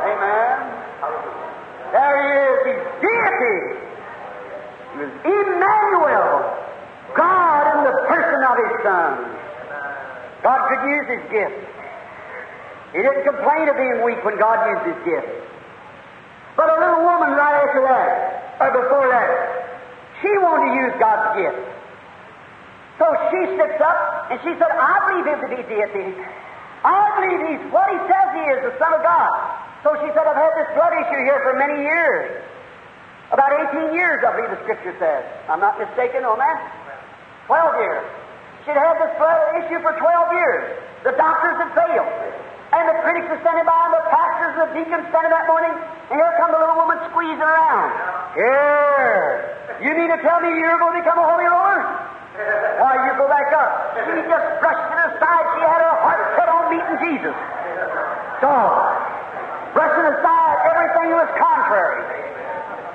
Amen. There he is. He's deity. He was Emmanuel, God in the person of his Son. God could use his gift. He didn't complain of being weak when God used his gift. But a little woman right after that, or before that, she wanted to use God's gift. So she sits up and she said, "I believe him to be deity. I believe he's what he says he is, the Son of God." So she said, "I've had this blood issue here for many years. About 18 years, I believe the Scripture says. I'm not mistaken on that. 12 years. She'd had this blood issue for 12 years. The doctors had failed. And the critics were standing by, and the pastors and the deacons standing that morning, and here come the little woman squeezing around. "Here, you mean to tell me you're going to become a holy roller? Why, you go back up." She just brushed it aside. She had her heart set on meeting Jesus. So, brushing aside everything that was contrary.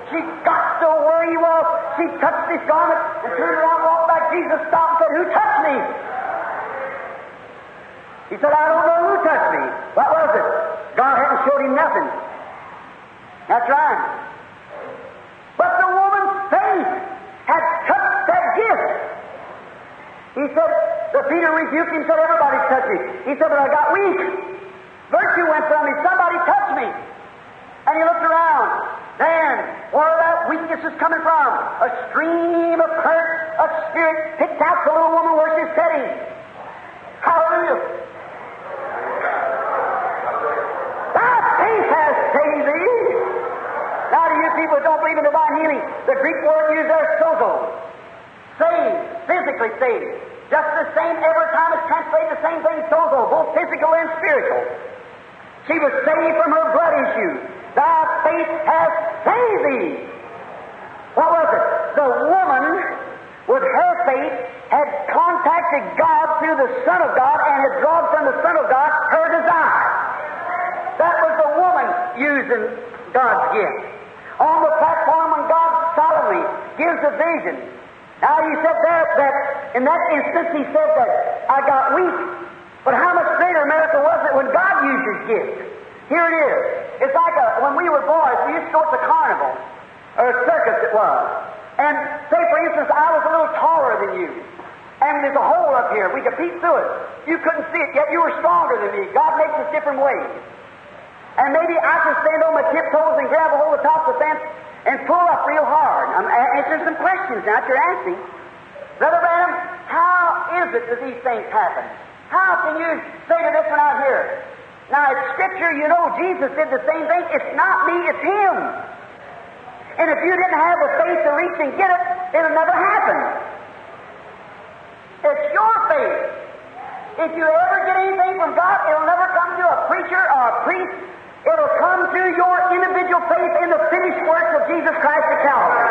She got to where he was. She touched his garment and turned around and walked back. Jesus stopped and said, "Who touched me?" He said, "I don't know who touched me." What was it? God hadn't showed him nothing. That's right. But the woman's faith had touched that gift. He said, the Peter rebuked him, said, "Everybody touched me." He said, "But I got weak. Virtue went from me. Somebody touched me." And he looked around. Then, where that weakness is coming from, a stream of current of spirit picked out the little woman where she's sitting. Hallelujah. Thy faith has saved thee. Now, to you people who don't believe in divine healing, the Greek word used there is sozo. Saved, physically saved. Just the same every time it's translated the same thing, sozo, both physical and spiritual. She was saved from her blood issue. Thy faith has saved thee. What was it? The woman, with her faith, had contacted God through the Son of God and had drawn from the Son of God her desire. That was the woman using God's gift. On the platform when God solemnly gives a vision. Now, he said that in that instance, he said that I got weak. But how much greater miracle was it when God used his gift? Here it is. It's like when we were boys, we used to go to the carnival, or a circus it was. And say, for instance, I was a little taller than you, and there's a hole up here. We could peep through it. You couldn't see it, yet you were stronger than me. God makes us different ways. And maybe I could stand on my tiptoes and grab a hold of the top of the fence and pull up real hard. I'm answering some questions now that you're asking. Brother Branham, how is it that these things happen? How can you say to this one out here, Now, it's Scripture, you know, Jesus did the same thing. It's not me, it's Him. And if you didn't have the faith to reach and get it, it'll never happen. It's your faith. If you ever get anything from God, it'll never come to a preacher or a priest. It'll come to your individual faith in the finished works of Jesus Christ at Calvary.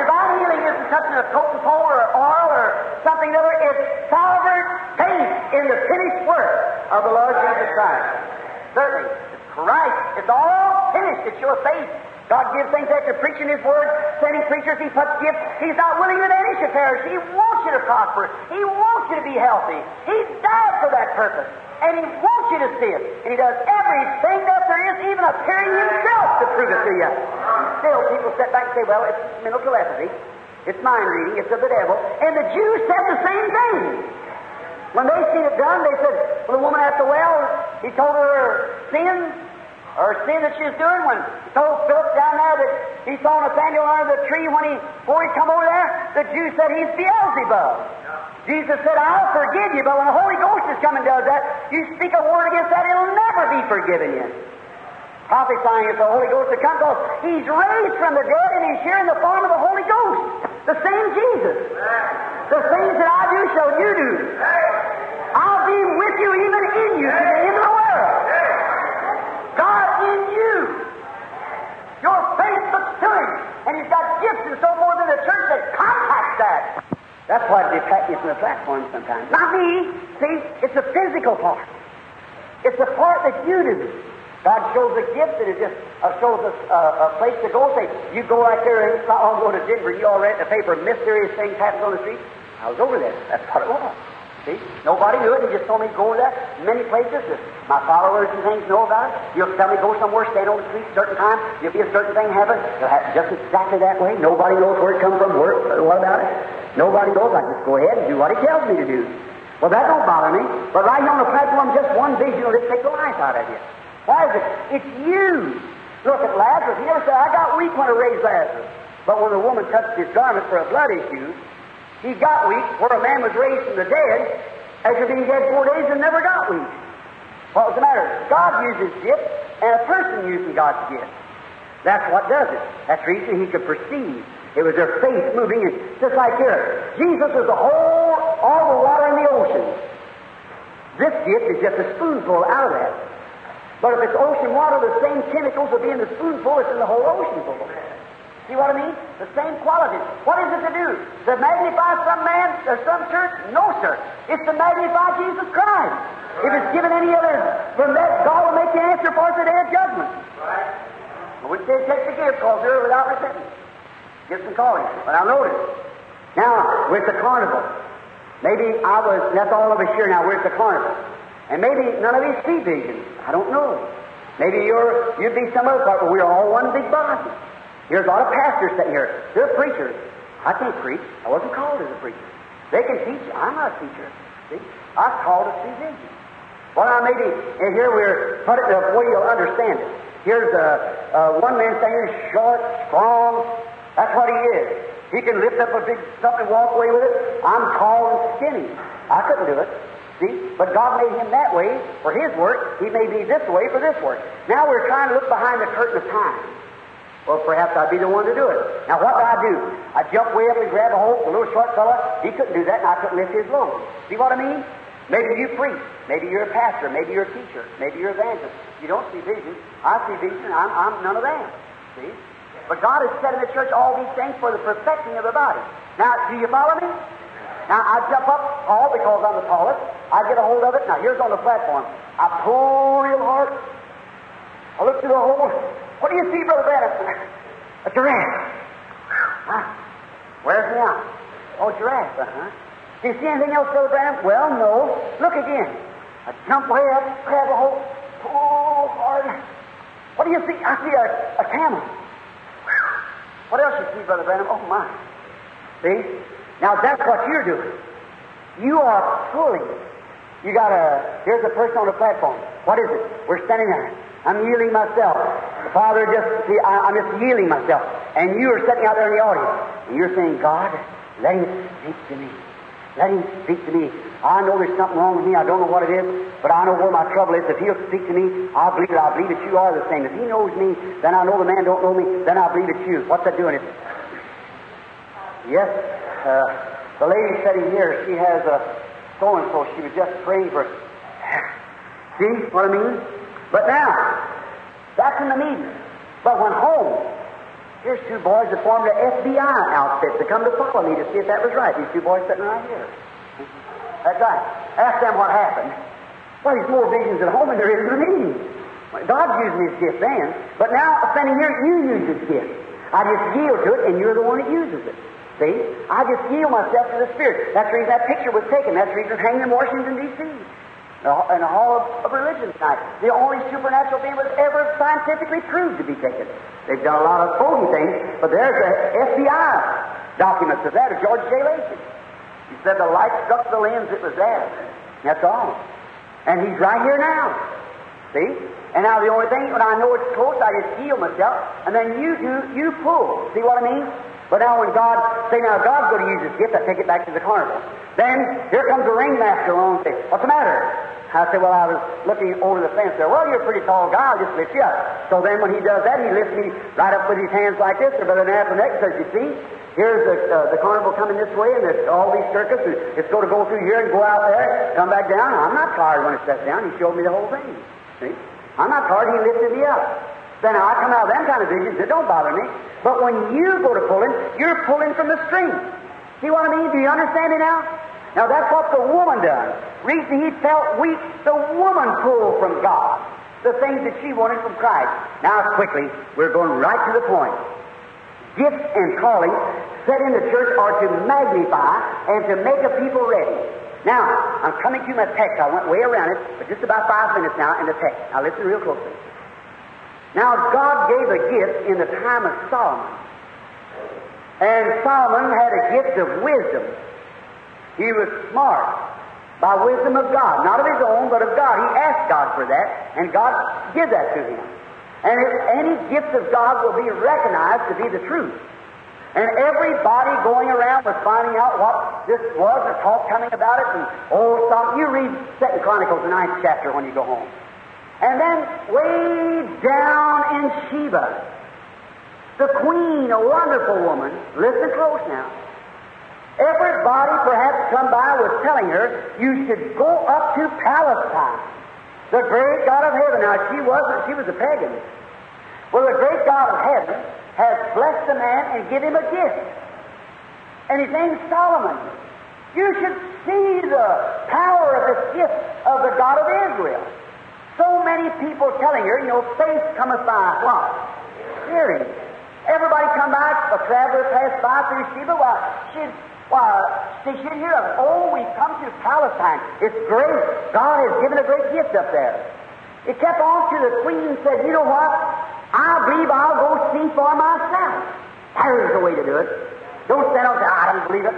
Divine healing isn't something a coat and pole or oil or something other. It's sovereign faith in the finished work of the Lord Jesus Christ. Certainly, it's Christ. It's all finished. It's your faith. God gives things after preaching His Word, sending preachers. He puts gifts. He's not willing that any should perish. He wants you to prosper. He wants you to be healthy. He died for that purpose. And He wants you to see it. And He does everything that there is, even appearing Himself to prove it to you. Still, people sit back and say, well, it's mental telepathy. It's mind reading. It's of the devil. And the Jews said the same thing. When they seen it done, they said, well, the woman at the well, He told her sins. Or sin that she's doing when he told Philip down there that he saw Nathaniel under the tree before he come over there, the Jews said he's Beelzebub. Yeah. Jesus said, I'll forgive you, but when the Holy Ghost is coming and does that, you speak a word against that, it'll never be forgiven you. Prophesying it's the Holy Ghost that comes, because He's raised from the dead and He's here in the form of the Holy Ghost. The same Jesus. Yeah. The things that I do shall you do. Yeah. I'll be with you even in you to the end of the world. Yeah. God in you. Your faith looks to Him. And He's got gifts and so forth in the church that compact that. That's why they pat you from the platform sometimes. Not me. See, it's the physical part. It's the part that you do. God shows a gift and it just shows us a place to go. Say, you go right there and I'll go to Denver. You all read in the paper, mysterious things happen on the street. I was over there. That's what it was. See? Nobody knew it. He just told me to go there. Many places, my followers and things know about it. You'll tell me go somewhere, stand on the street a certain time. You'll be a certain thing happen. It'll happen just exactly that way. Nobody knows where it comes from. What about it? Nobody knows. I just go ahead and do what He tells me to do. Well, that don't bother me. But right here on the platform, just one vision will just take the life out of you. Why is it? It's you. Look at Lazarus. He never said, I got weak when I raised Lazarus. But when the woman touched his garment for a blood issue, he got weak, where a man was raised from the dead, after being dead 4 days and never got weak. What was the matter? God uses gifts, and a person using God's gifts. That's what does it. That's the reason he could perceive. It was their faith moving in. Just like here. Jesus is the whole, all the water in the ocean. This gift is just a spoonful out of that. But if it's ocean water, the same chemicals will be in the spoonful as in the whole ocean full. See what I mean? The same quality. What is it to do? To magnify some man or some church? No, sir. It's to magnify Jesus Christ. Right. If it's given any other from that, God will make the answer for the day of judgment. Right. Well, which day it takes to give, because they're without repentance. Gifts and callings. But I noticed. Now, we're at the carnival. Maybe that's all of us here now, we're at the carnival. And maybe none of these see visions. I don't know. Maybe you'd be some other part, but we're all one big body. There's a lot of pastors sitting here. They're preachers. I can't preach. I wasn't called as a preacher. They can teach. I'm not a teacher. See? I was called to see vision. Well, now maybe, and here we're put it in a way you'll understand it. Here's one man standing short, strong. That's what he is. He can lift up a big stuff and walk away with it. I'm tall and skinny. I couldn't do it. See? But God made him that way for his work. He made me this way for this work. Now we're trying to look behind the curtain of time. Well, perhaps I'd be the one to do it. Now, what do? I jump way up and grab a hold of a little short fella. He couldn't do that, and I couldn't lift his load. See what I mean? Maybe you preach. Maybe you're a pastor. Maybe you're a teacher. Maybe you're an evangelist. You don't see vision. I see vision. I'm none of that. See? But God has said in the church all these things for the perfecting of the body. Now, do you follow me? Now, I jump up tall because I'm the tallest. I get a hold of it. Now, here's on the platform. I pull real hard. I look through the hole. What do you see, Brother Bennett? A giraffe. Huh? Where's me out? Oh, giraffe, uh-huh. Do you see anything else, Brother Bennett? Well, no. Look again. I jump way up, grab a hole, pull hard. What do you see? I see a camel. What else you see, Brother Bennett? Oh, my. See? Now, that's what you're doing. You are pulling. Here's a person on the platform. What is it? We're standing there. I'm yielding myself. The Father I'm just yielding myself. And you are sitting out there in the audience. And you're saying, God, let it speak to me. Let him speak to me. I know there's something wrong with me. I don't know what it is, but I know where my trouble is. If he'll speak to me, I believe it. I believe that you are the same. If he knows me, then I know the man don't know me. Then I believe it's you. What's that doing? It. Yes. The lady sitting here, she has a so-and-so. She was just praying for... See what I mean? But now, that's in the meeting. But when home, here's two boys that formed an FBI outfit to come to follow me to see if that was right. These two boys sitting right here. That's right. Ask them what happened. Well, there's more visions at home than there is in the meeting. God's using his gift then. But now, standing here, you use his gift. I just yield to it, and you're the one that uses it. See? I just yield myself to the Spirit. That's the reason that picture was taken. That's the reason it's hanging in Washington, D.C. in the Hall of Religion tonight. The only supernatural thing was ever scientifically proved to be taken. They've done a lot of phony things, but there's the FBI documents of that of George J. Lacy. He said the light struck the lens, it was there. That's all. And he's right here now. See? And now the only thing, when I know it's close, I just heal myself, and then you do, you pull. See what I mean? But now when God, say now God's going to use his gift, I take it back to the carnival. Then here comes the ringmaster along and says, what's the matter? I say, well, I was looking over the fence there. Well, you're a pretty tall guy, I'll just lift you up. So then when he does that, he lifts me right up with his hands like this, or better than half the neck, says, you see, here's the carnival coming this way, and there's all these circus, and it's going to go through here and go out there, come back down. I'm not tired when it's set down. He showed me the whole thing. See? I'm not tired. He lifted me up. Then I come out of them kind of visions that don't bother me. But when you go to pulling, you're pulling from the string. See what I mean? Do you understand me now? Now that's what the woman done. Reason he felt weak, the woman pulled from God the things that she wanted from Christ. Now quickly, we're going right to the point. Gifts and calling set in the church are to magnify and to make a people ready. Now, I'm coming to my text. I went way around it, but just about 5 minutes now in the text. Now listen real closely. Now, God gave a gift in the time of Solomon. And Solomon had a gift of wisdom. He was smart by wisdom of God. Not of his own, but of God. He asked God for that, and God gave that to him. And if any gift of God will be recognized to be the truth. And everybody going around was finding out what this was and talk coming about it. And old Solomon. You read 2 Chronicles, the 9th chapter when you go home. And then way down in Sheba, the queen, a wonderful woman, listen close now, everybody perhaps come by was telling her, you should go up to Palestine, the great God of heaven. Now she was a pagan. Well, the great God of heaven has blessed the man and given him a gift. And his name's Solomon. You should see the power of this gift of the God of Israel. So many people telling her, you know, faith cometh by what? Hearing. Everybody come by, a traveler passed by through Sheba, she should hear of, oh, we've come to Palestine. It's great. God has given a great gift up there. It kept on to the queen and said, you know what? I believe I'll go see for myself. There's the way to do it. Don't stand up and say, I don't believe it.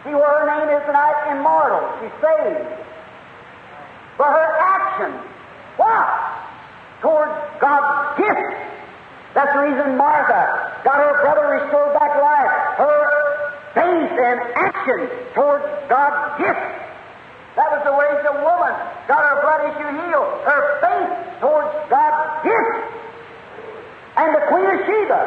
See what her name is tonight? Immortal. She's saved. For her actions. What? Towards God's gift. That's the reason Martha got her brother restored back to life. Her faith and action towards God's gift. That was the way the woman got her blood issue healed. Her faith towards God's gift. And the Queen of Sheba,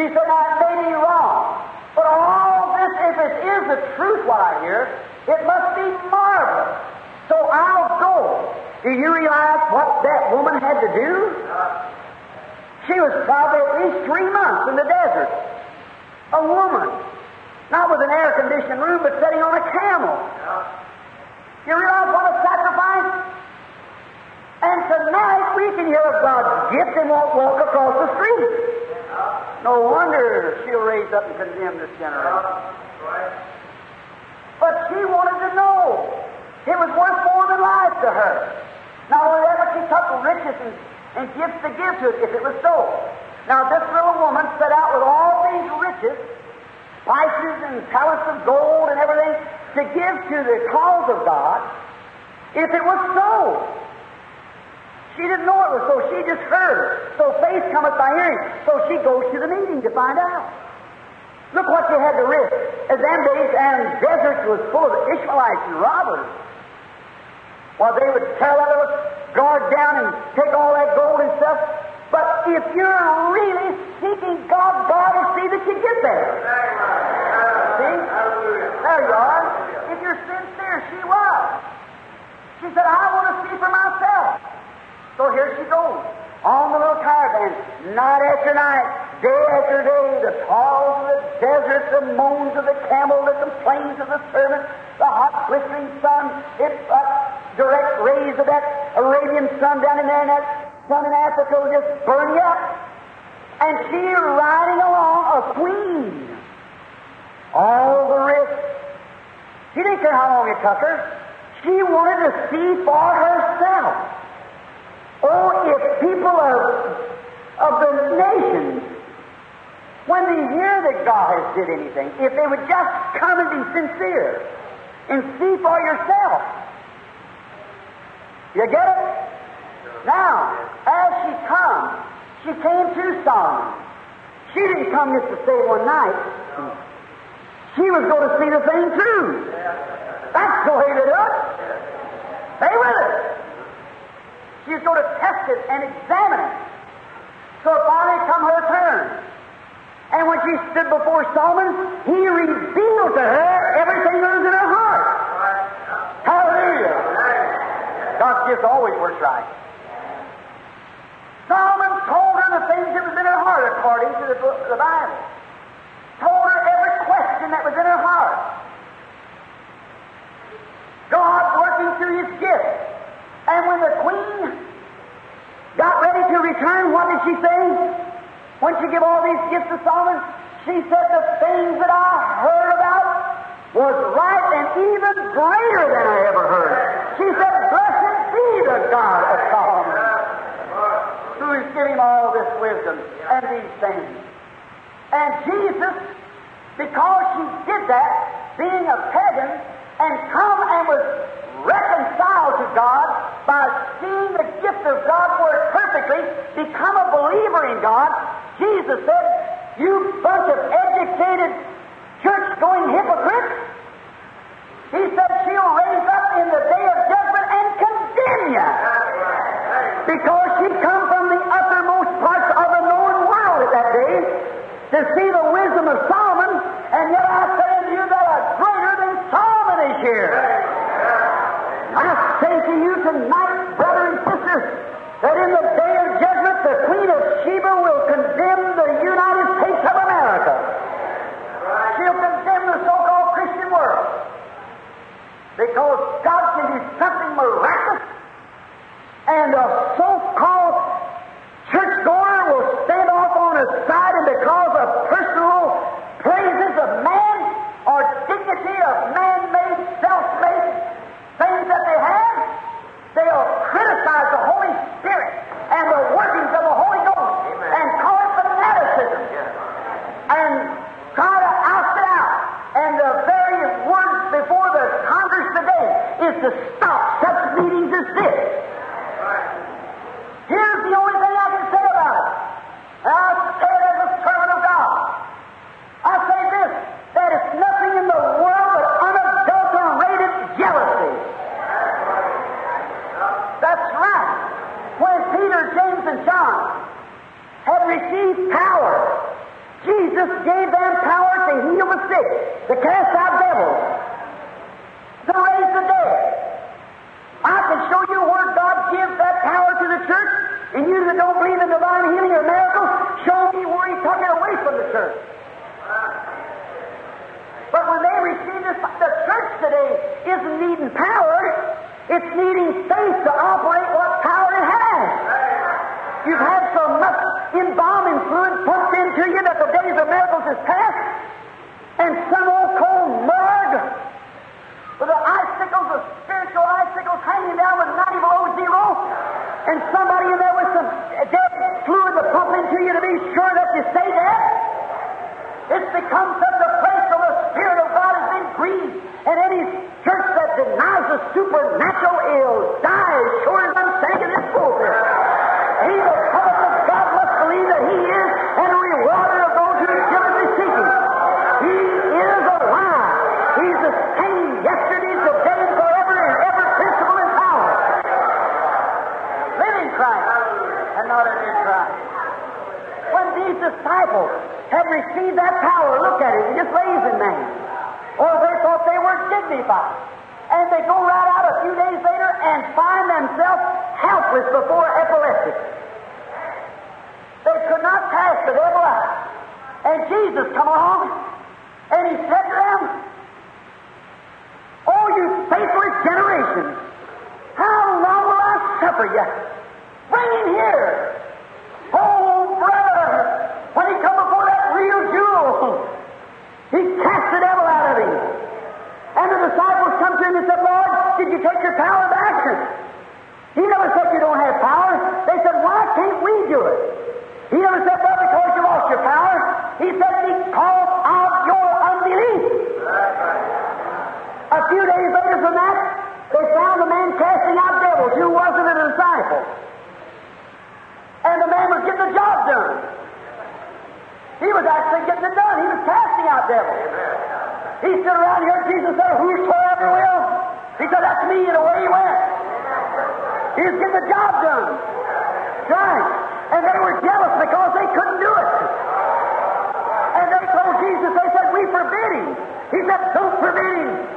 she said, now it may be wrong, but all this, if it is the truth what I hear, it must be marvelous. So I'll go. Do you realize what that woman had to do? She was probably at least 3 months in the desert. A woman. Not with an air-conditioned room, but sitting on a camel. You realize what a sacrifice? And tonight we can hear of God's gift and won't walk across the street. No wonder she'll raise up and condemn this generation. But she wanted to know. It was worth more than life to her. Not only that, but she took riches and gifts to give to it if it was so. Now, this little woman set out with all these riches, spices and talents of gold and everything, to give to the cause of God if it was so. She didn't know it was so. She just heard it. So faith cometh by hearing. So she goes to the meeting to find out. Look what they had to risk. In them days, and deserts was full of Ishmaelites and robbers. Well, they would tell others, guard down and take all that gold and stuff. But if you're really seeking God, God will see that you get there. See? There you are. If you're sincere, she was. She said, I want to see for myself. So here she goes, on the little caravan, night after night, day after day, the calls of the desert, the moans of the camel, the complaints of the servant, the hot, blistering sun, it's a direct rays of that Arabian sun down in there, and that sun in Africa will just burn you up. And she riding along, a queen. All the risk. She didn't care how long it took her. She wanted to see for herself. Oh, if people of the nations, when they hear that God has did anything, if they would just come and be sincere and see for yourself. You get it? Now, as she comes, she came to Solomon. She didn't come just to stay one night. She was going to see the thing through. That's the way they do it. Stay with it. She was going to test it and examine it. So finally come her turn. And when she stood before Solomon, he revealed to her everything that was in her heart. Hallelujah. God's gifts always works right. Solomon told her the things that was in her heart according to the book of the Bible. Told her every question that was in her heart. God working through His gifts. And when the queen got ready to return, what did she say? When she gave all these gifts to Solomon, she said, the things that I heard about was right and even greater than I ever heard. She said, blessed be the God of Solomon, who is giving all this wisdom and these things. And Jesus, because she did that, being a pagan, and come and was reconciled to God by seeing the gift of God work perfectly, become a believer in God, Jesus said, you bunch of educated, church-going hypocrites, He said, she'll raise up in the day of judgment and condemn you, because she come from the uttermost parts of the known world at that day to see the wisdom of Solomon, and yet I say unto you that are greater than Solomon is here. I say to you tonight, brother and sister, that in the day of judgment, the Queen of Sheba will condemn the United States of America. She'll condemn the so-called Christian world. Because God can do something miraculous, and the so-called churchgoer will stand off on his side, and because of personal praises of man or dignity of man-made, self-made things that they have, they'll criticize the Holy Spirit and the workings of the Holy Ghost. Amen. And call it fanaticism. Yeah. And try to oust it out. And the very words before the Congress today is to stop such meetings as this. Right. Here's the only thing I can say about it. And I say it as a servant of God. I say this, that it's nothing in the world but unadulterated jealousy. That's right. When Peter, James, and John had received power, Jesus gave them power to heal the sick, to cast out devils, to raise the dead. I can show you where God gives that power to the church, and you that don't believe in divine healing or miracles, show me where He took it away from the church. But when they receive this, the church today isn't needing power. It's needing faith to operate what power it has. You've had so much embalming fluid pumped into you that the days of miracles is past, and some old cold mug with the icicles, the spiritual icicles hanging down with 90 below zero, and somebody in there with some dead fluid to pump into you to be sure that you stay dead. It's become such a place where the Spirit of God has been grieved, and any church that denies the supernatural ill dies sure as I'm saying in this pulpit. He that cometh of God must believe that He is, and a rewarder of those who diligently seek Him. miracles, have received that power. Look at it. He just raising man. Or they thought they were dignified. And they go right out a few days later and find themselves helpless before epileptic. They could not pass the devil out. And Jesus come along, and he said to them, "Oh, you faithless generation, how long will I suffer you? Bring him here." Oh, brother, when he come before that real jewel, he cast the devil out of him. And the disciples come to him and said, "Lord, did you take your power back?" He never said you don't have power. They said, "Why can't we do it?" He never said, "Well, because you lost your power." He said, "Because of your unbelief." A few days later from that, they found the man casting out devils who wasn't a disciple. And the man was getting the job done. He was actually getting it done. He was casting out devils. He stood around here. Jesus said, "Whosoever will." He said, "That's me," and away he went. He was getting the job done. Right. And they were jealous because they couldn't do it. And they told Jesus, they said, "We forbid him." He said, "Don't forbid him.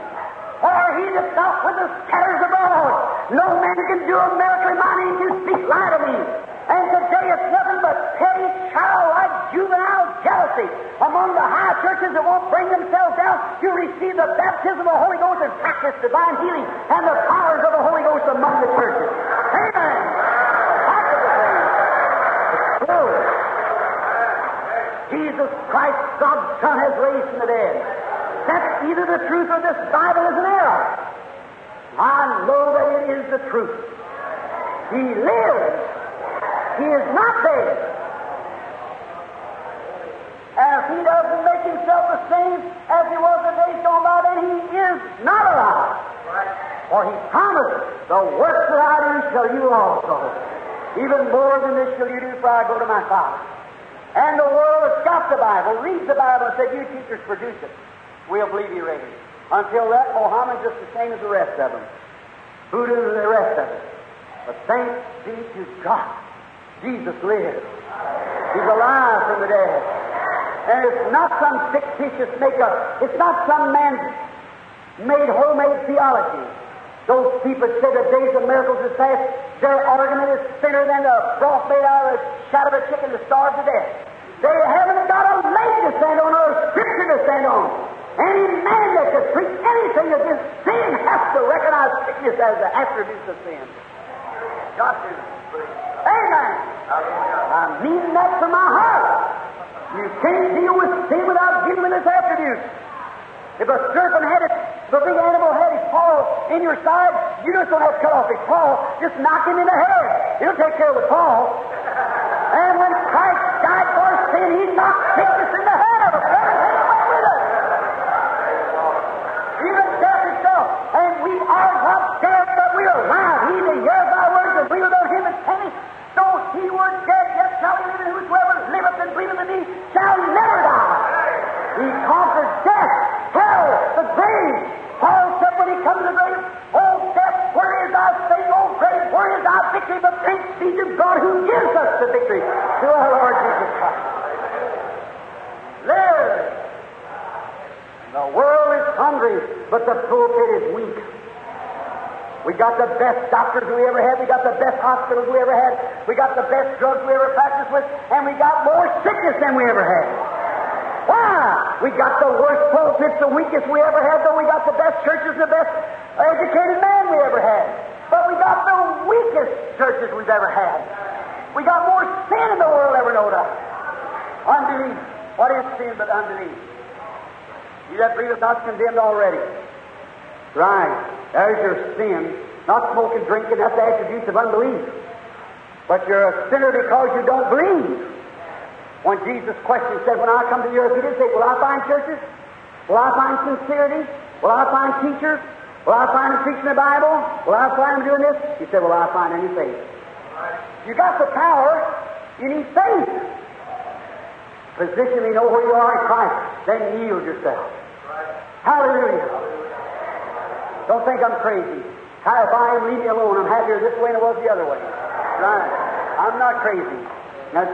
Or he that's not with us scatters abroad. No man can do a miracle in my name to speak lie to me." And today it's nothing but petty, childlike, juvenile jealousy among the high churches that won't bring themselves down to receive the baptism of the Holy Ghost and practice divine healing and the powers of the Holy Ghost among the churches. Amen. Jesus Christ, God's Son, has raised from the dead. That's either the truth or this Bible is an error. I know that it is the truth. He lives. He is not dead. And if he doesn't make himself the same as he was the days gone by, then he is not alive. For he promised, "The works that I do shall you also. Even more than this shall you do, for I go to my Father." And the world has got the Bible, reads the Bible, and said, "You teachers produce it. We'll believe you raised." Until that, Mohammed's just the same as the rest of them. Buddha's the rest of them. But thanks be to God, Jesus lives. He's alive from the dead. And it's not some fictitious makeup. It's not some man-made, homemade theology. Those people say the days of miracles is past. Their argument is thinner than a broth made out of the shot of a chicken to starve to death. They haven't got a leg to stand on or a scripture to stand on. Any man that could preach anything against sin has to recognize sickness as the attribute of sin. Amen. I mean that from my heart. You can't deal with sin without dealing with its attributes. If a serpent had it, the big animal had his paw in your side, you just don't have to cut off his paw, just knock him in the head. He'll take care of the paw. And when Christ died for sin, he knocked sickness in the head of us. Everything went with us. Even death itself. And we are not dead, but we are alive. He that hears thy words and believeth on him is saved. Though he were dead, yet shall he live, and whosoever liveth and believeth in me shall never die. He conquered death, hell, the grave. Paul said when he comes to the grave, "Oh, death, where is thy sting? Oh, grave, where is thy victory? But thanks be to God who gives us the victory through our Lord Jesus Christ." Live! The world is hungry, but the pulpit is weak. We got the best doctors we ever had. We got the best hospitals we ever had. We got the best drugs we ever practiced with. And we got more sickness than we ever had. Why? We got the worst pulpits, the weakest we ever had, though we got the best churches, the best educated man we ever had. But we got the weakest churches we've ever had. We got more sin in the world ever known of. Unbelief. What is sin but unbelief? He that believeth not condemned already. Right. There's your sin. Not smoking, drinking, that's the attributes of unbelief. But you're a sinner because you don't believe. When Jesus questioned, said, "When I come to the earth," he didn't say, "Will I find churches? Will I find sincerity? Will I find teachers? Will I find them preaching the Bible? Will I find them doing this?" He said, "Will I find any faith?" You got the power, you need faith. Positionally know where you are in Christ, then yield yourself. Hallelujah. Don't think I'm crazy. If I am, leave me alone. I'm happier this way than I was the other way. Right. I'm not crazy. That's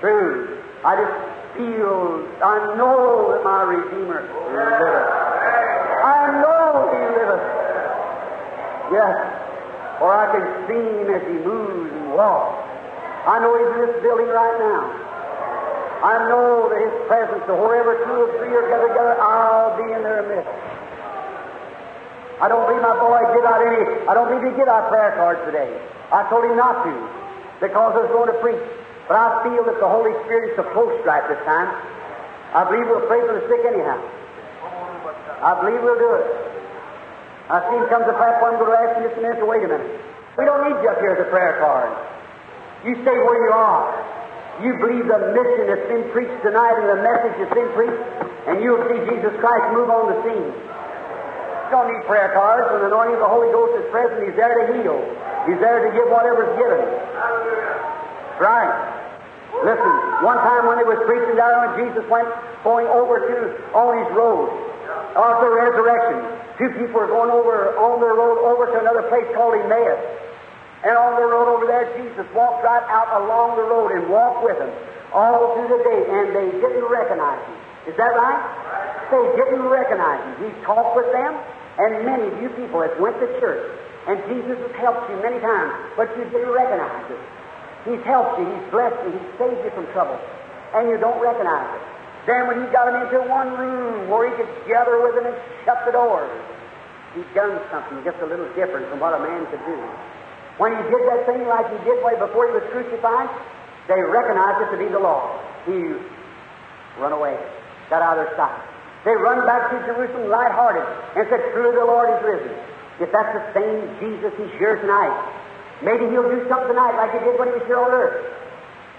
true. I just feels, I know that my Redeemer liveth. I know He liveth. Yes, for I can see Him as He moves and walks. I know He's in this building right now. I know that His presence, so wherever two or three are gathered together, I'll be in their midst. I don't believe my boy did out any. I don't believe he did out prayer cards today. I told him not to, because I was going to preach. But I feel that the Holy Spirit is supposed right this time. I believe we'll pray for the sick anyhow. I believe we'll do it. I see him come to the platform. I'm going to ask him just a minute to wait a minute. We don't need you up here as a prayer card. You stay where you are. You believe the mission that's been preached tonight and the message that's been preached, and you'll see Jesus Christ move on the scene. Don't need prayer cards. When the anointing of the Holy Ghost is present, He's there to heal. He's there to give whatever's given. Right. Listen, one time when He was preaching down on Jesus went going over to on His road after the resurrection. Two people were going over on their road over to another place called Emmaus. And on the road over there, Jesus walked right out along the road and walked with them all through the day, and they didn't recognize Him. Is that right? They didn't recognize Him. He talked with them. And many of you people that went to church, and Jesus has helped you many times, but you didn't recognize it. He's helped you, He's blessed you, He's saved you from trouble, and you don't recognize it. Then when He got them into one room where He could gather with them and shut the door, He's done something just a little different from what a man could do. When He did that thing like He did way before He was crucified, they recognized it to be the Lord. He run away, got out of their sight. They run back to Jerusalem lighthearted and said, "Truly the Lord is risen." If that's the same Jesus He's here tonight, maybe He'll do something tonight like He did when He was here on earth.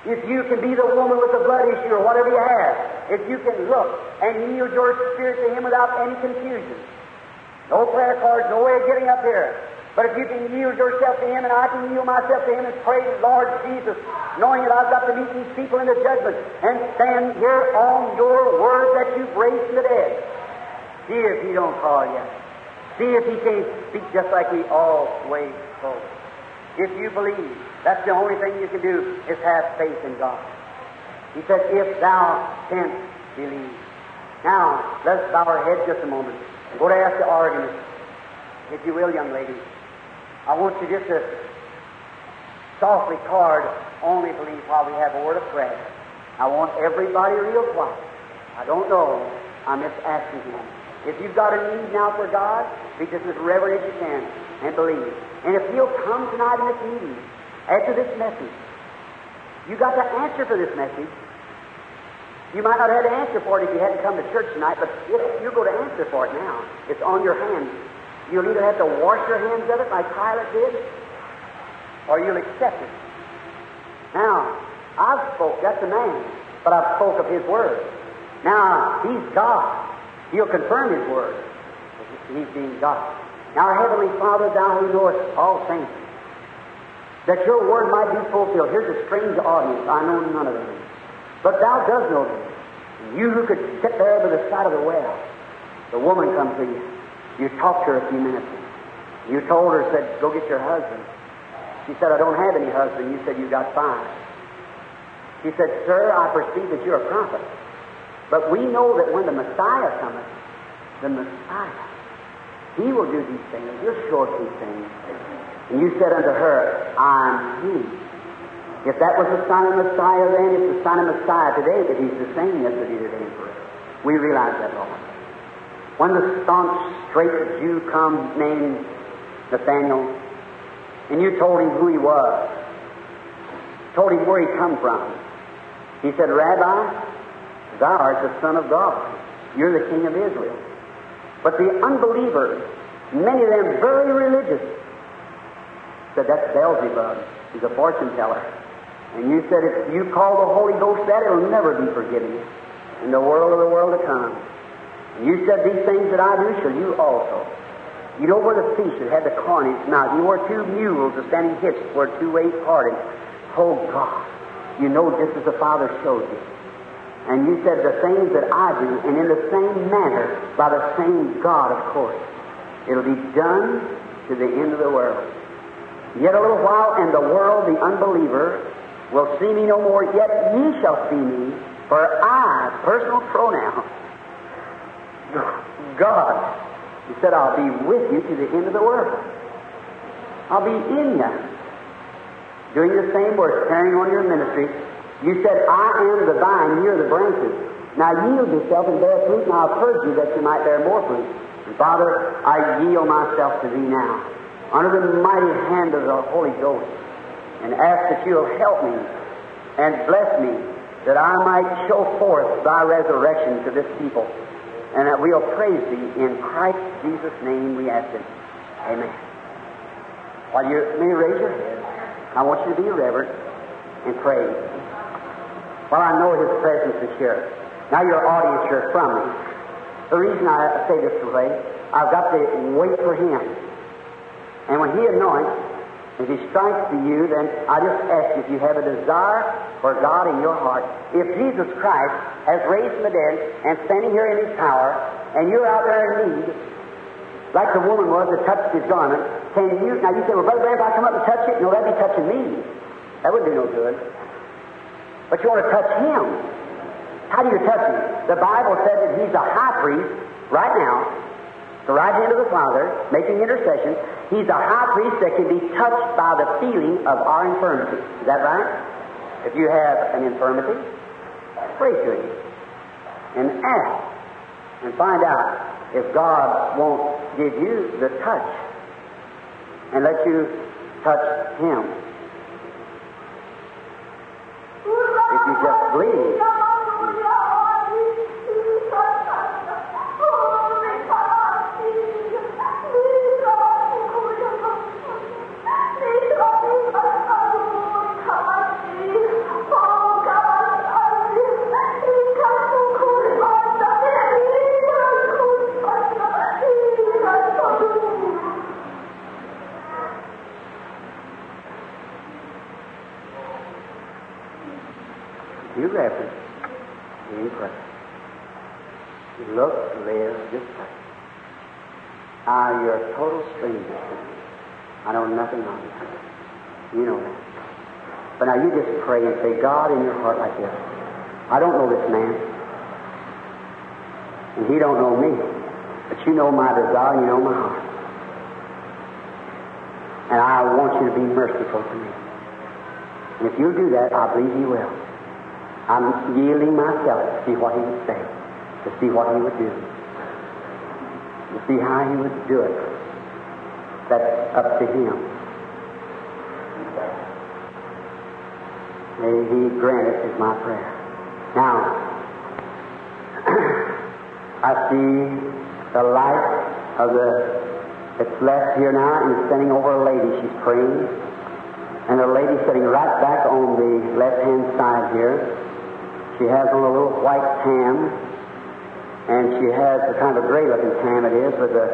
If you can be the woman with the blood issue or whatever you have, if you can look and yield your spirit to Him without any confusion, no prayer cards, no way of getting up here. But if you can yield yourself to Him, and I can yield myself to Him and pray, "Lord Jesus, knowing that I've got to meet these people in the judgment and stand here on your word that you've raised from the dead." See if He don't call you. See if He can't speak just like He always spoke. If you believe, that's the only thing you can do is have faith in God. He said, "If thou canst believe." Now, let's bow our heads just a moment and go to ask the organist, if you will, young lady. I want you just to softly card only believe while we have a word of prayer. I want everybody real quiet. I don't know. I'm just asking Him. If you've got a need now for God, be just as reverent as you can and believe. And if He'll come tonight in this meeting, after this message, you got to answer for this message. You might not have had to answer for it if you hadn't come to church tonight, but if you're going to answer for it now, it's on your hands. You'll either have to wash your hands of it like Pilate did, or you'll accept it. Now, I've spoke, that's a man, but I've spoke of His word. Now, He's God. He'll confirm His word. He's being God. Now, Heavenly Father, Thou who knowest all things, that Your word might be fulfilled. Here's a strange audience. I know none of them. But Thou dost know them. And You who could sit there by the side of the well, the woman comes to You. You talked to her a few minutes. You told her, said, "Go get your husband." She said, "I don't have any husband." You said, "You got five." She said, "Sir, I perceive that You're a prophet. But we know that when the Messiah cometh, the Messiah, He will do these things. You're short these things." And you said unto her, "I'm He." If that was the sign of Messiah then, it's the sign of Messiah today that He's the same yesterday, today, and forever. We realize that, Lord. When the staunch, straight Jew come named Nathaniel, and you told him who he was, told him where he come from, he said, "Rabbi, Thou art the Son of God. You're the King of Israel." But the unbelievers, many of them very religious, said, "That's Beelzebub. He's a fortune teller." And you said, "If you call the Holy Ghost that, it'll never be forgiven in the world of the world to come." You said, "These things that I do shall you also." You know where the feast that had the corn in its mouth. You were two mules of standing hitched where two ways parted. Oh, God, you know just as the Father showed you. And you said, "The things that I do, and in the same manner, by the same God, of course, it'll be done to the end of the world. Yet a little while, and the world, the unbeliever, will see Me no more. Yet ye shall see Me, For I, personal pronoun, God, He said, I'll be with you to the end of the world. I'll be in you. Doing the same work, carrying on your ministry. You said, I am the vine, you are the branches. Now yield yourself and bear fruit, and I'll purge you that you might bear more fruit. And Father, I yield myself to Thee now, under the mighty hand of the Holy Ghost, and ask that You'll help me and bless me, that I might show forth Thy resurrection to this people, and that we'll praise Thee in Christ Jesus' name we ask it. Amen. While you may raise your head, I want you to be reverent and pray. Well, I know His presence is here. Now your audience, you're from me. The reason I say this way, I've got to wait for Him. And when He anoints, if He strikes to you, then I just ask you if you have a desire for God in your heart. If Jesus Christ has raised from the dead and standing here in His power, and you're out there in need, like the woman was that touched His garment, can you? Now you say, well, Brother Graham, if I come up and touch it, no, that'd be touching me. That would do no good. But you want to touch Him. How do you touch Him? The Bible said that He's a high priest right now, the right hand of the Father, making intercession. He's a high priest that can be touched by the feeling of our infirmity. Is that right? If you have an infirmity, pray to Him and ask and find out if God won't give you the touch and let you touch Him. If you just believe. You reverence, you pray. You look, live, just pray. You're a total stranger to me. I know nothing of you. You know that. But now you just pray and say, God, in your heart like this, I don't know this man, and he don't know me, but You know my desire, You know my heart. And I want You to be merciful to me. And if You do that, I believe You will. I'm yielding myself to see what He would say, to see what He would do, to see how He would do it. That's up to Him. May He grant it is my prayer. Now, I see the light of that's left here now and standing over a lady. She's praying. And a lady sitting right back on the left-hand side here. She has on a little white tam, and she has a kind of gray-looking tam it is, with a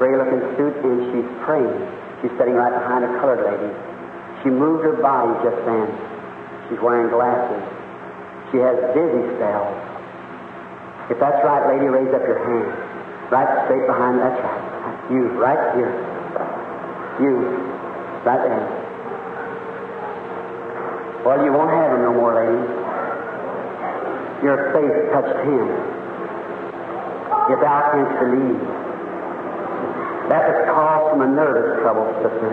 gray-looking suit, and she's praying. She's sitting right behind a colored lady. She moved her body just then. She's wearing glasses. She has dizzy spells. If that's right, lady, raise up your hand. Right straight behind, that's right. You, right here. You, right there. Well, you won't have him no more, lady. Your faith touched Him. If thou canst believe. That was caused from a nervous trouble, sister.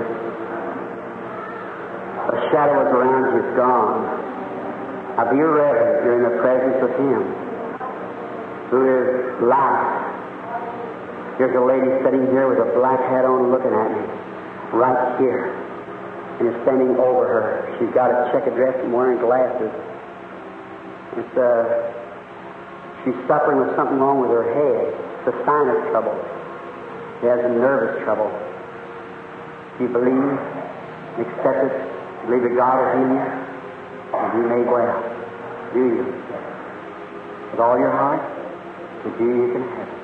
The shadow is around you, it's gone. Now be reverent, you're in the presence of Him, who is life. There's a lady sitting here with a black hat on looking at me, right here. And it's standing over her. She's got a checkered dress and wearing glasses. She's suffering with something wrong with her head. It's a sinus trouble. She has a nervous trouble. You believe, accept it, believe that God will heal you, and you may well. Do you? With all your heart, with you, you can have it.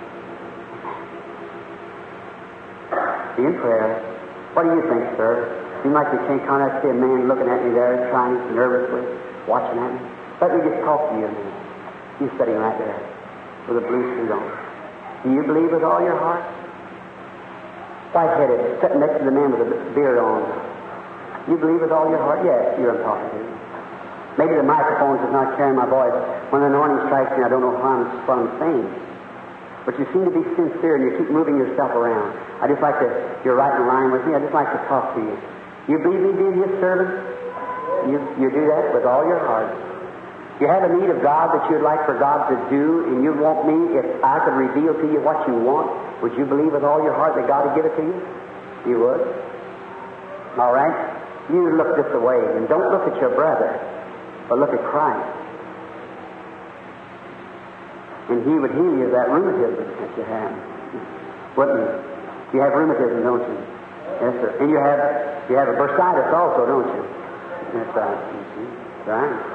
Be in prayer. What do you think, sir? Seems like you can't contact a man looking at me there, trying nervously, watching at me. Let me just talk to you a minute. He's sitting right there with a blue suit on. Do you believe with all your heart? White-headed, sitting next to the man with a beard on. You believe with all your heart? Yes, you're talking to. Maybe the microphone does not carry my voice. When the anointing strikes me, I don't know what I'm saying. But you seem to be sincere, and you keep moving yourself around. I just like to, you're right in line with me, I just like to talk to you. You believe me, do his service? You do that with all your heart. You have a need of God that you'd like for God to do, and you want me, if I could reveal to you what you want, would you believe with all your heart that God would give it to you? You would. All right? You look this away, and don't look at your brother, but look at Christ. And He would heal you of that rheumatism that you have, wouldn't He? You have rheumatism, don't you? Yes, sir. And you have a bursitis also, don't you? That's right. Right.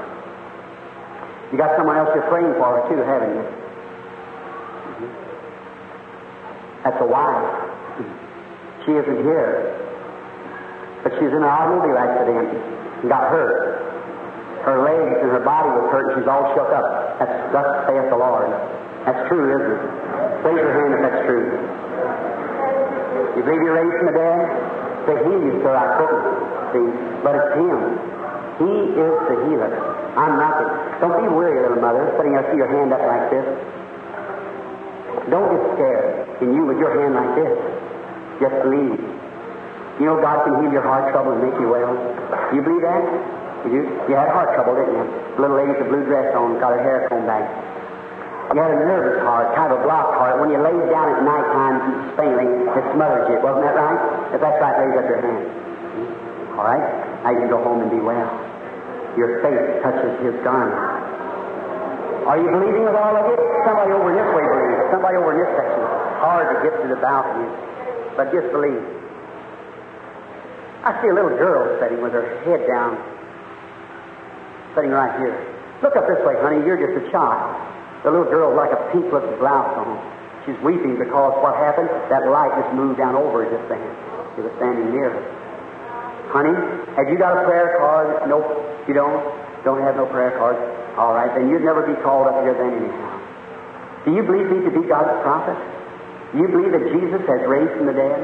You got someone else you're praying for too, haven't you? That's a wife. She isn't here, but she's in an automobile accident and got hurt. Her legs and her body was hurt, and she's all shook up. That's thus saith the Lord. That's true, isn't it? Raise your hand if that's true. You believe you're raised from the dead? Say, heal you, sir, I couldn't. See, but it's Him. He is the healer. I'm not the... Don't be weary, little mother, putting your hand up like this. Don't get scared, and you with your hand like this. Just believe. You know God can heal your heart trouble and make you well. You believe that? You had heart trouble, didn't you? The little lady with the blue dress on, got her hair combed back. You had a nervous heart, kind of a blocked heart. When you laid down at night time, fainting, it smothered you. Wasn't that right? If that's right, raise up your hand. All right? Now you can go home and be well. Your faith touches His garment. Are you believing with all of it? Somebody over this way believes. Somebody over in this section. Hard to get to the balcony. But just believe. I see a little girl sitting with her head down. Sitting right here. Look up this way, honey. You're just a child. The little girl, like a pink looking blouse on. She's weeping because what happened? That light just moved down over her just then. She was standing near her. Honey, have you got a prayer card? Nope. You don't? Don't have no prayer card? All right. Then you'd never be called up here then anyhow. Do you believe me to be God's prophet? Do you believe that Jesus has raised from the dead?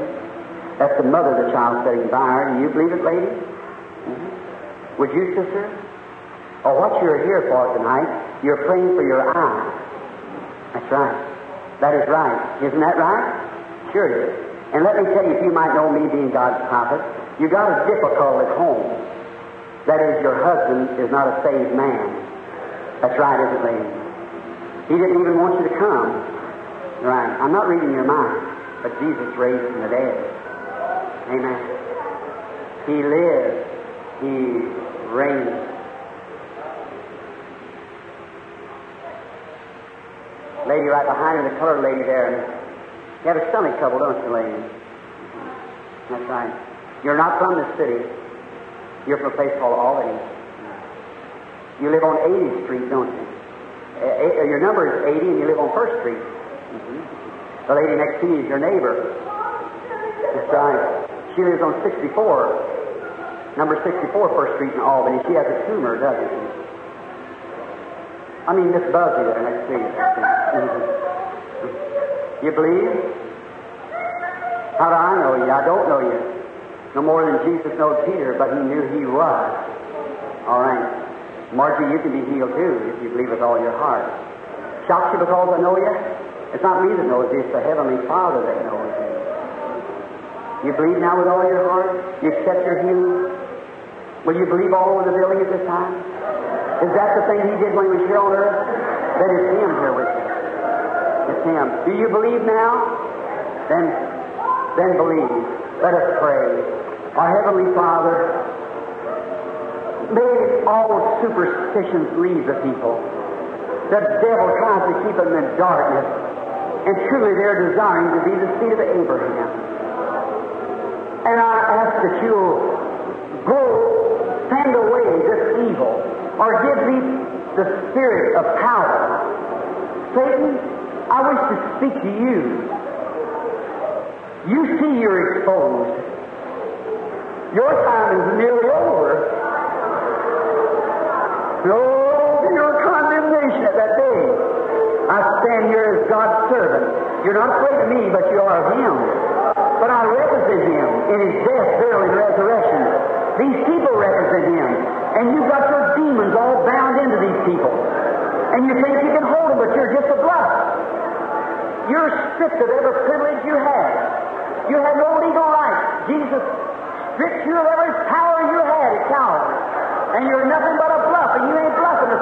That's the mother of the child sitting by her. Do you believe it, lady? Mm-hmm. Would you, sister? Oh, what you're here for tonight, you're praying for your eyes. That's right. That is right. Isn't that right? Sure it is. And let me tell you, if you might know me being God's prophet, you got as difficult at home. That is, your husband is not a saved man. That's right, isn't it, lady? He didn't even want you to come. Right. I'm not reading your mind, but Jesus raised from the dead. Amen. He lives. He reigns. Lady right behind her, the colored lady there. You have a stomach trouble, don't you, lady? That's right. You're not from the city. You're from a place called Albany. You live on 80th Street, don't you? Your number is 80, and you live on 1st Street. Mm-hmm. The lady next to you is your neighbor. That's right. She lives on 64, number 64, 1st Street in Albany. She has a tumor, doesn't she? I mean, Miss Buzzy there next to you. You believe? How do I know you? I don't know you. No more than Jesus knows Peter, but he knew he was. All right. Margie, you can be healed too if you believe with all your heart. Shocks you because I know you? It's not me that knows you, it's the Heavenly Father that knows you. You believe now with all your heart? You accept your healing? Will you believe all over the building at this time? Is that the thing He did when He was here on earth? That is Him here with you. It's Him. Do you believe now? Then believe. Let us pray. Our Heavenly Father, may all superstitions leave the people. The devil tries to keep them in darkness, and truly they're designed to be the seed of Abraham. And I ask that You'll go send away this evil, or give me the spirit of power. Satan, I wish to speak to you. You see you're exposed. Your time is nearly over. Oh, to your condemnation at that day. I stand here as God's servant. You're not afraid of me, but you are of Him. But I represent Him in His death, burial, and resurrection. These people represent Him. And you've got your demons all people. And you think you can hold them, but you're just a bluff. You're stripped of every privilege you have. You have no legal right. Jesus stripped you of every power you had at Calvary. And you're nothing but a bluff, and you ain't bluffing.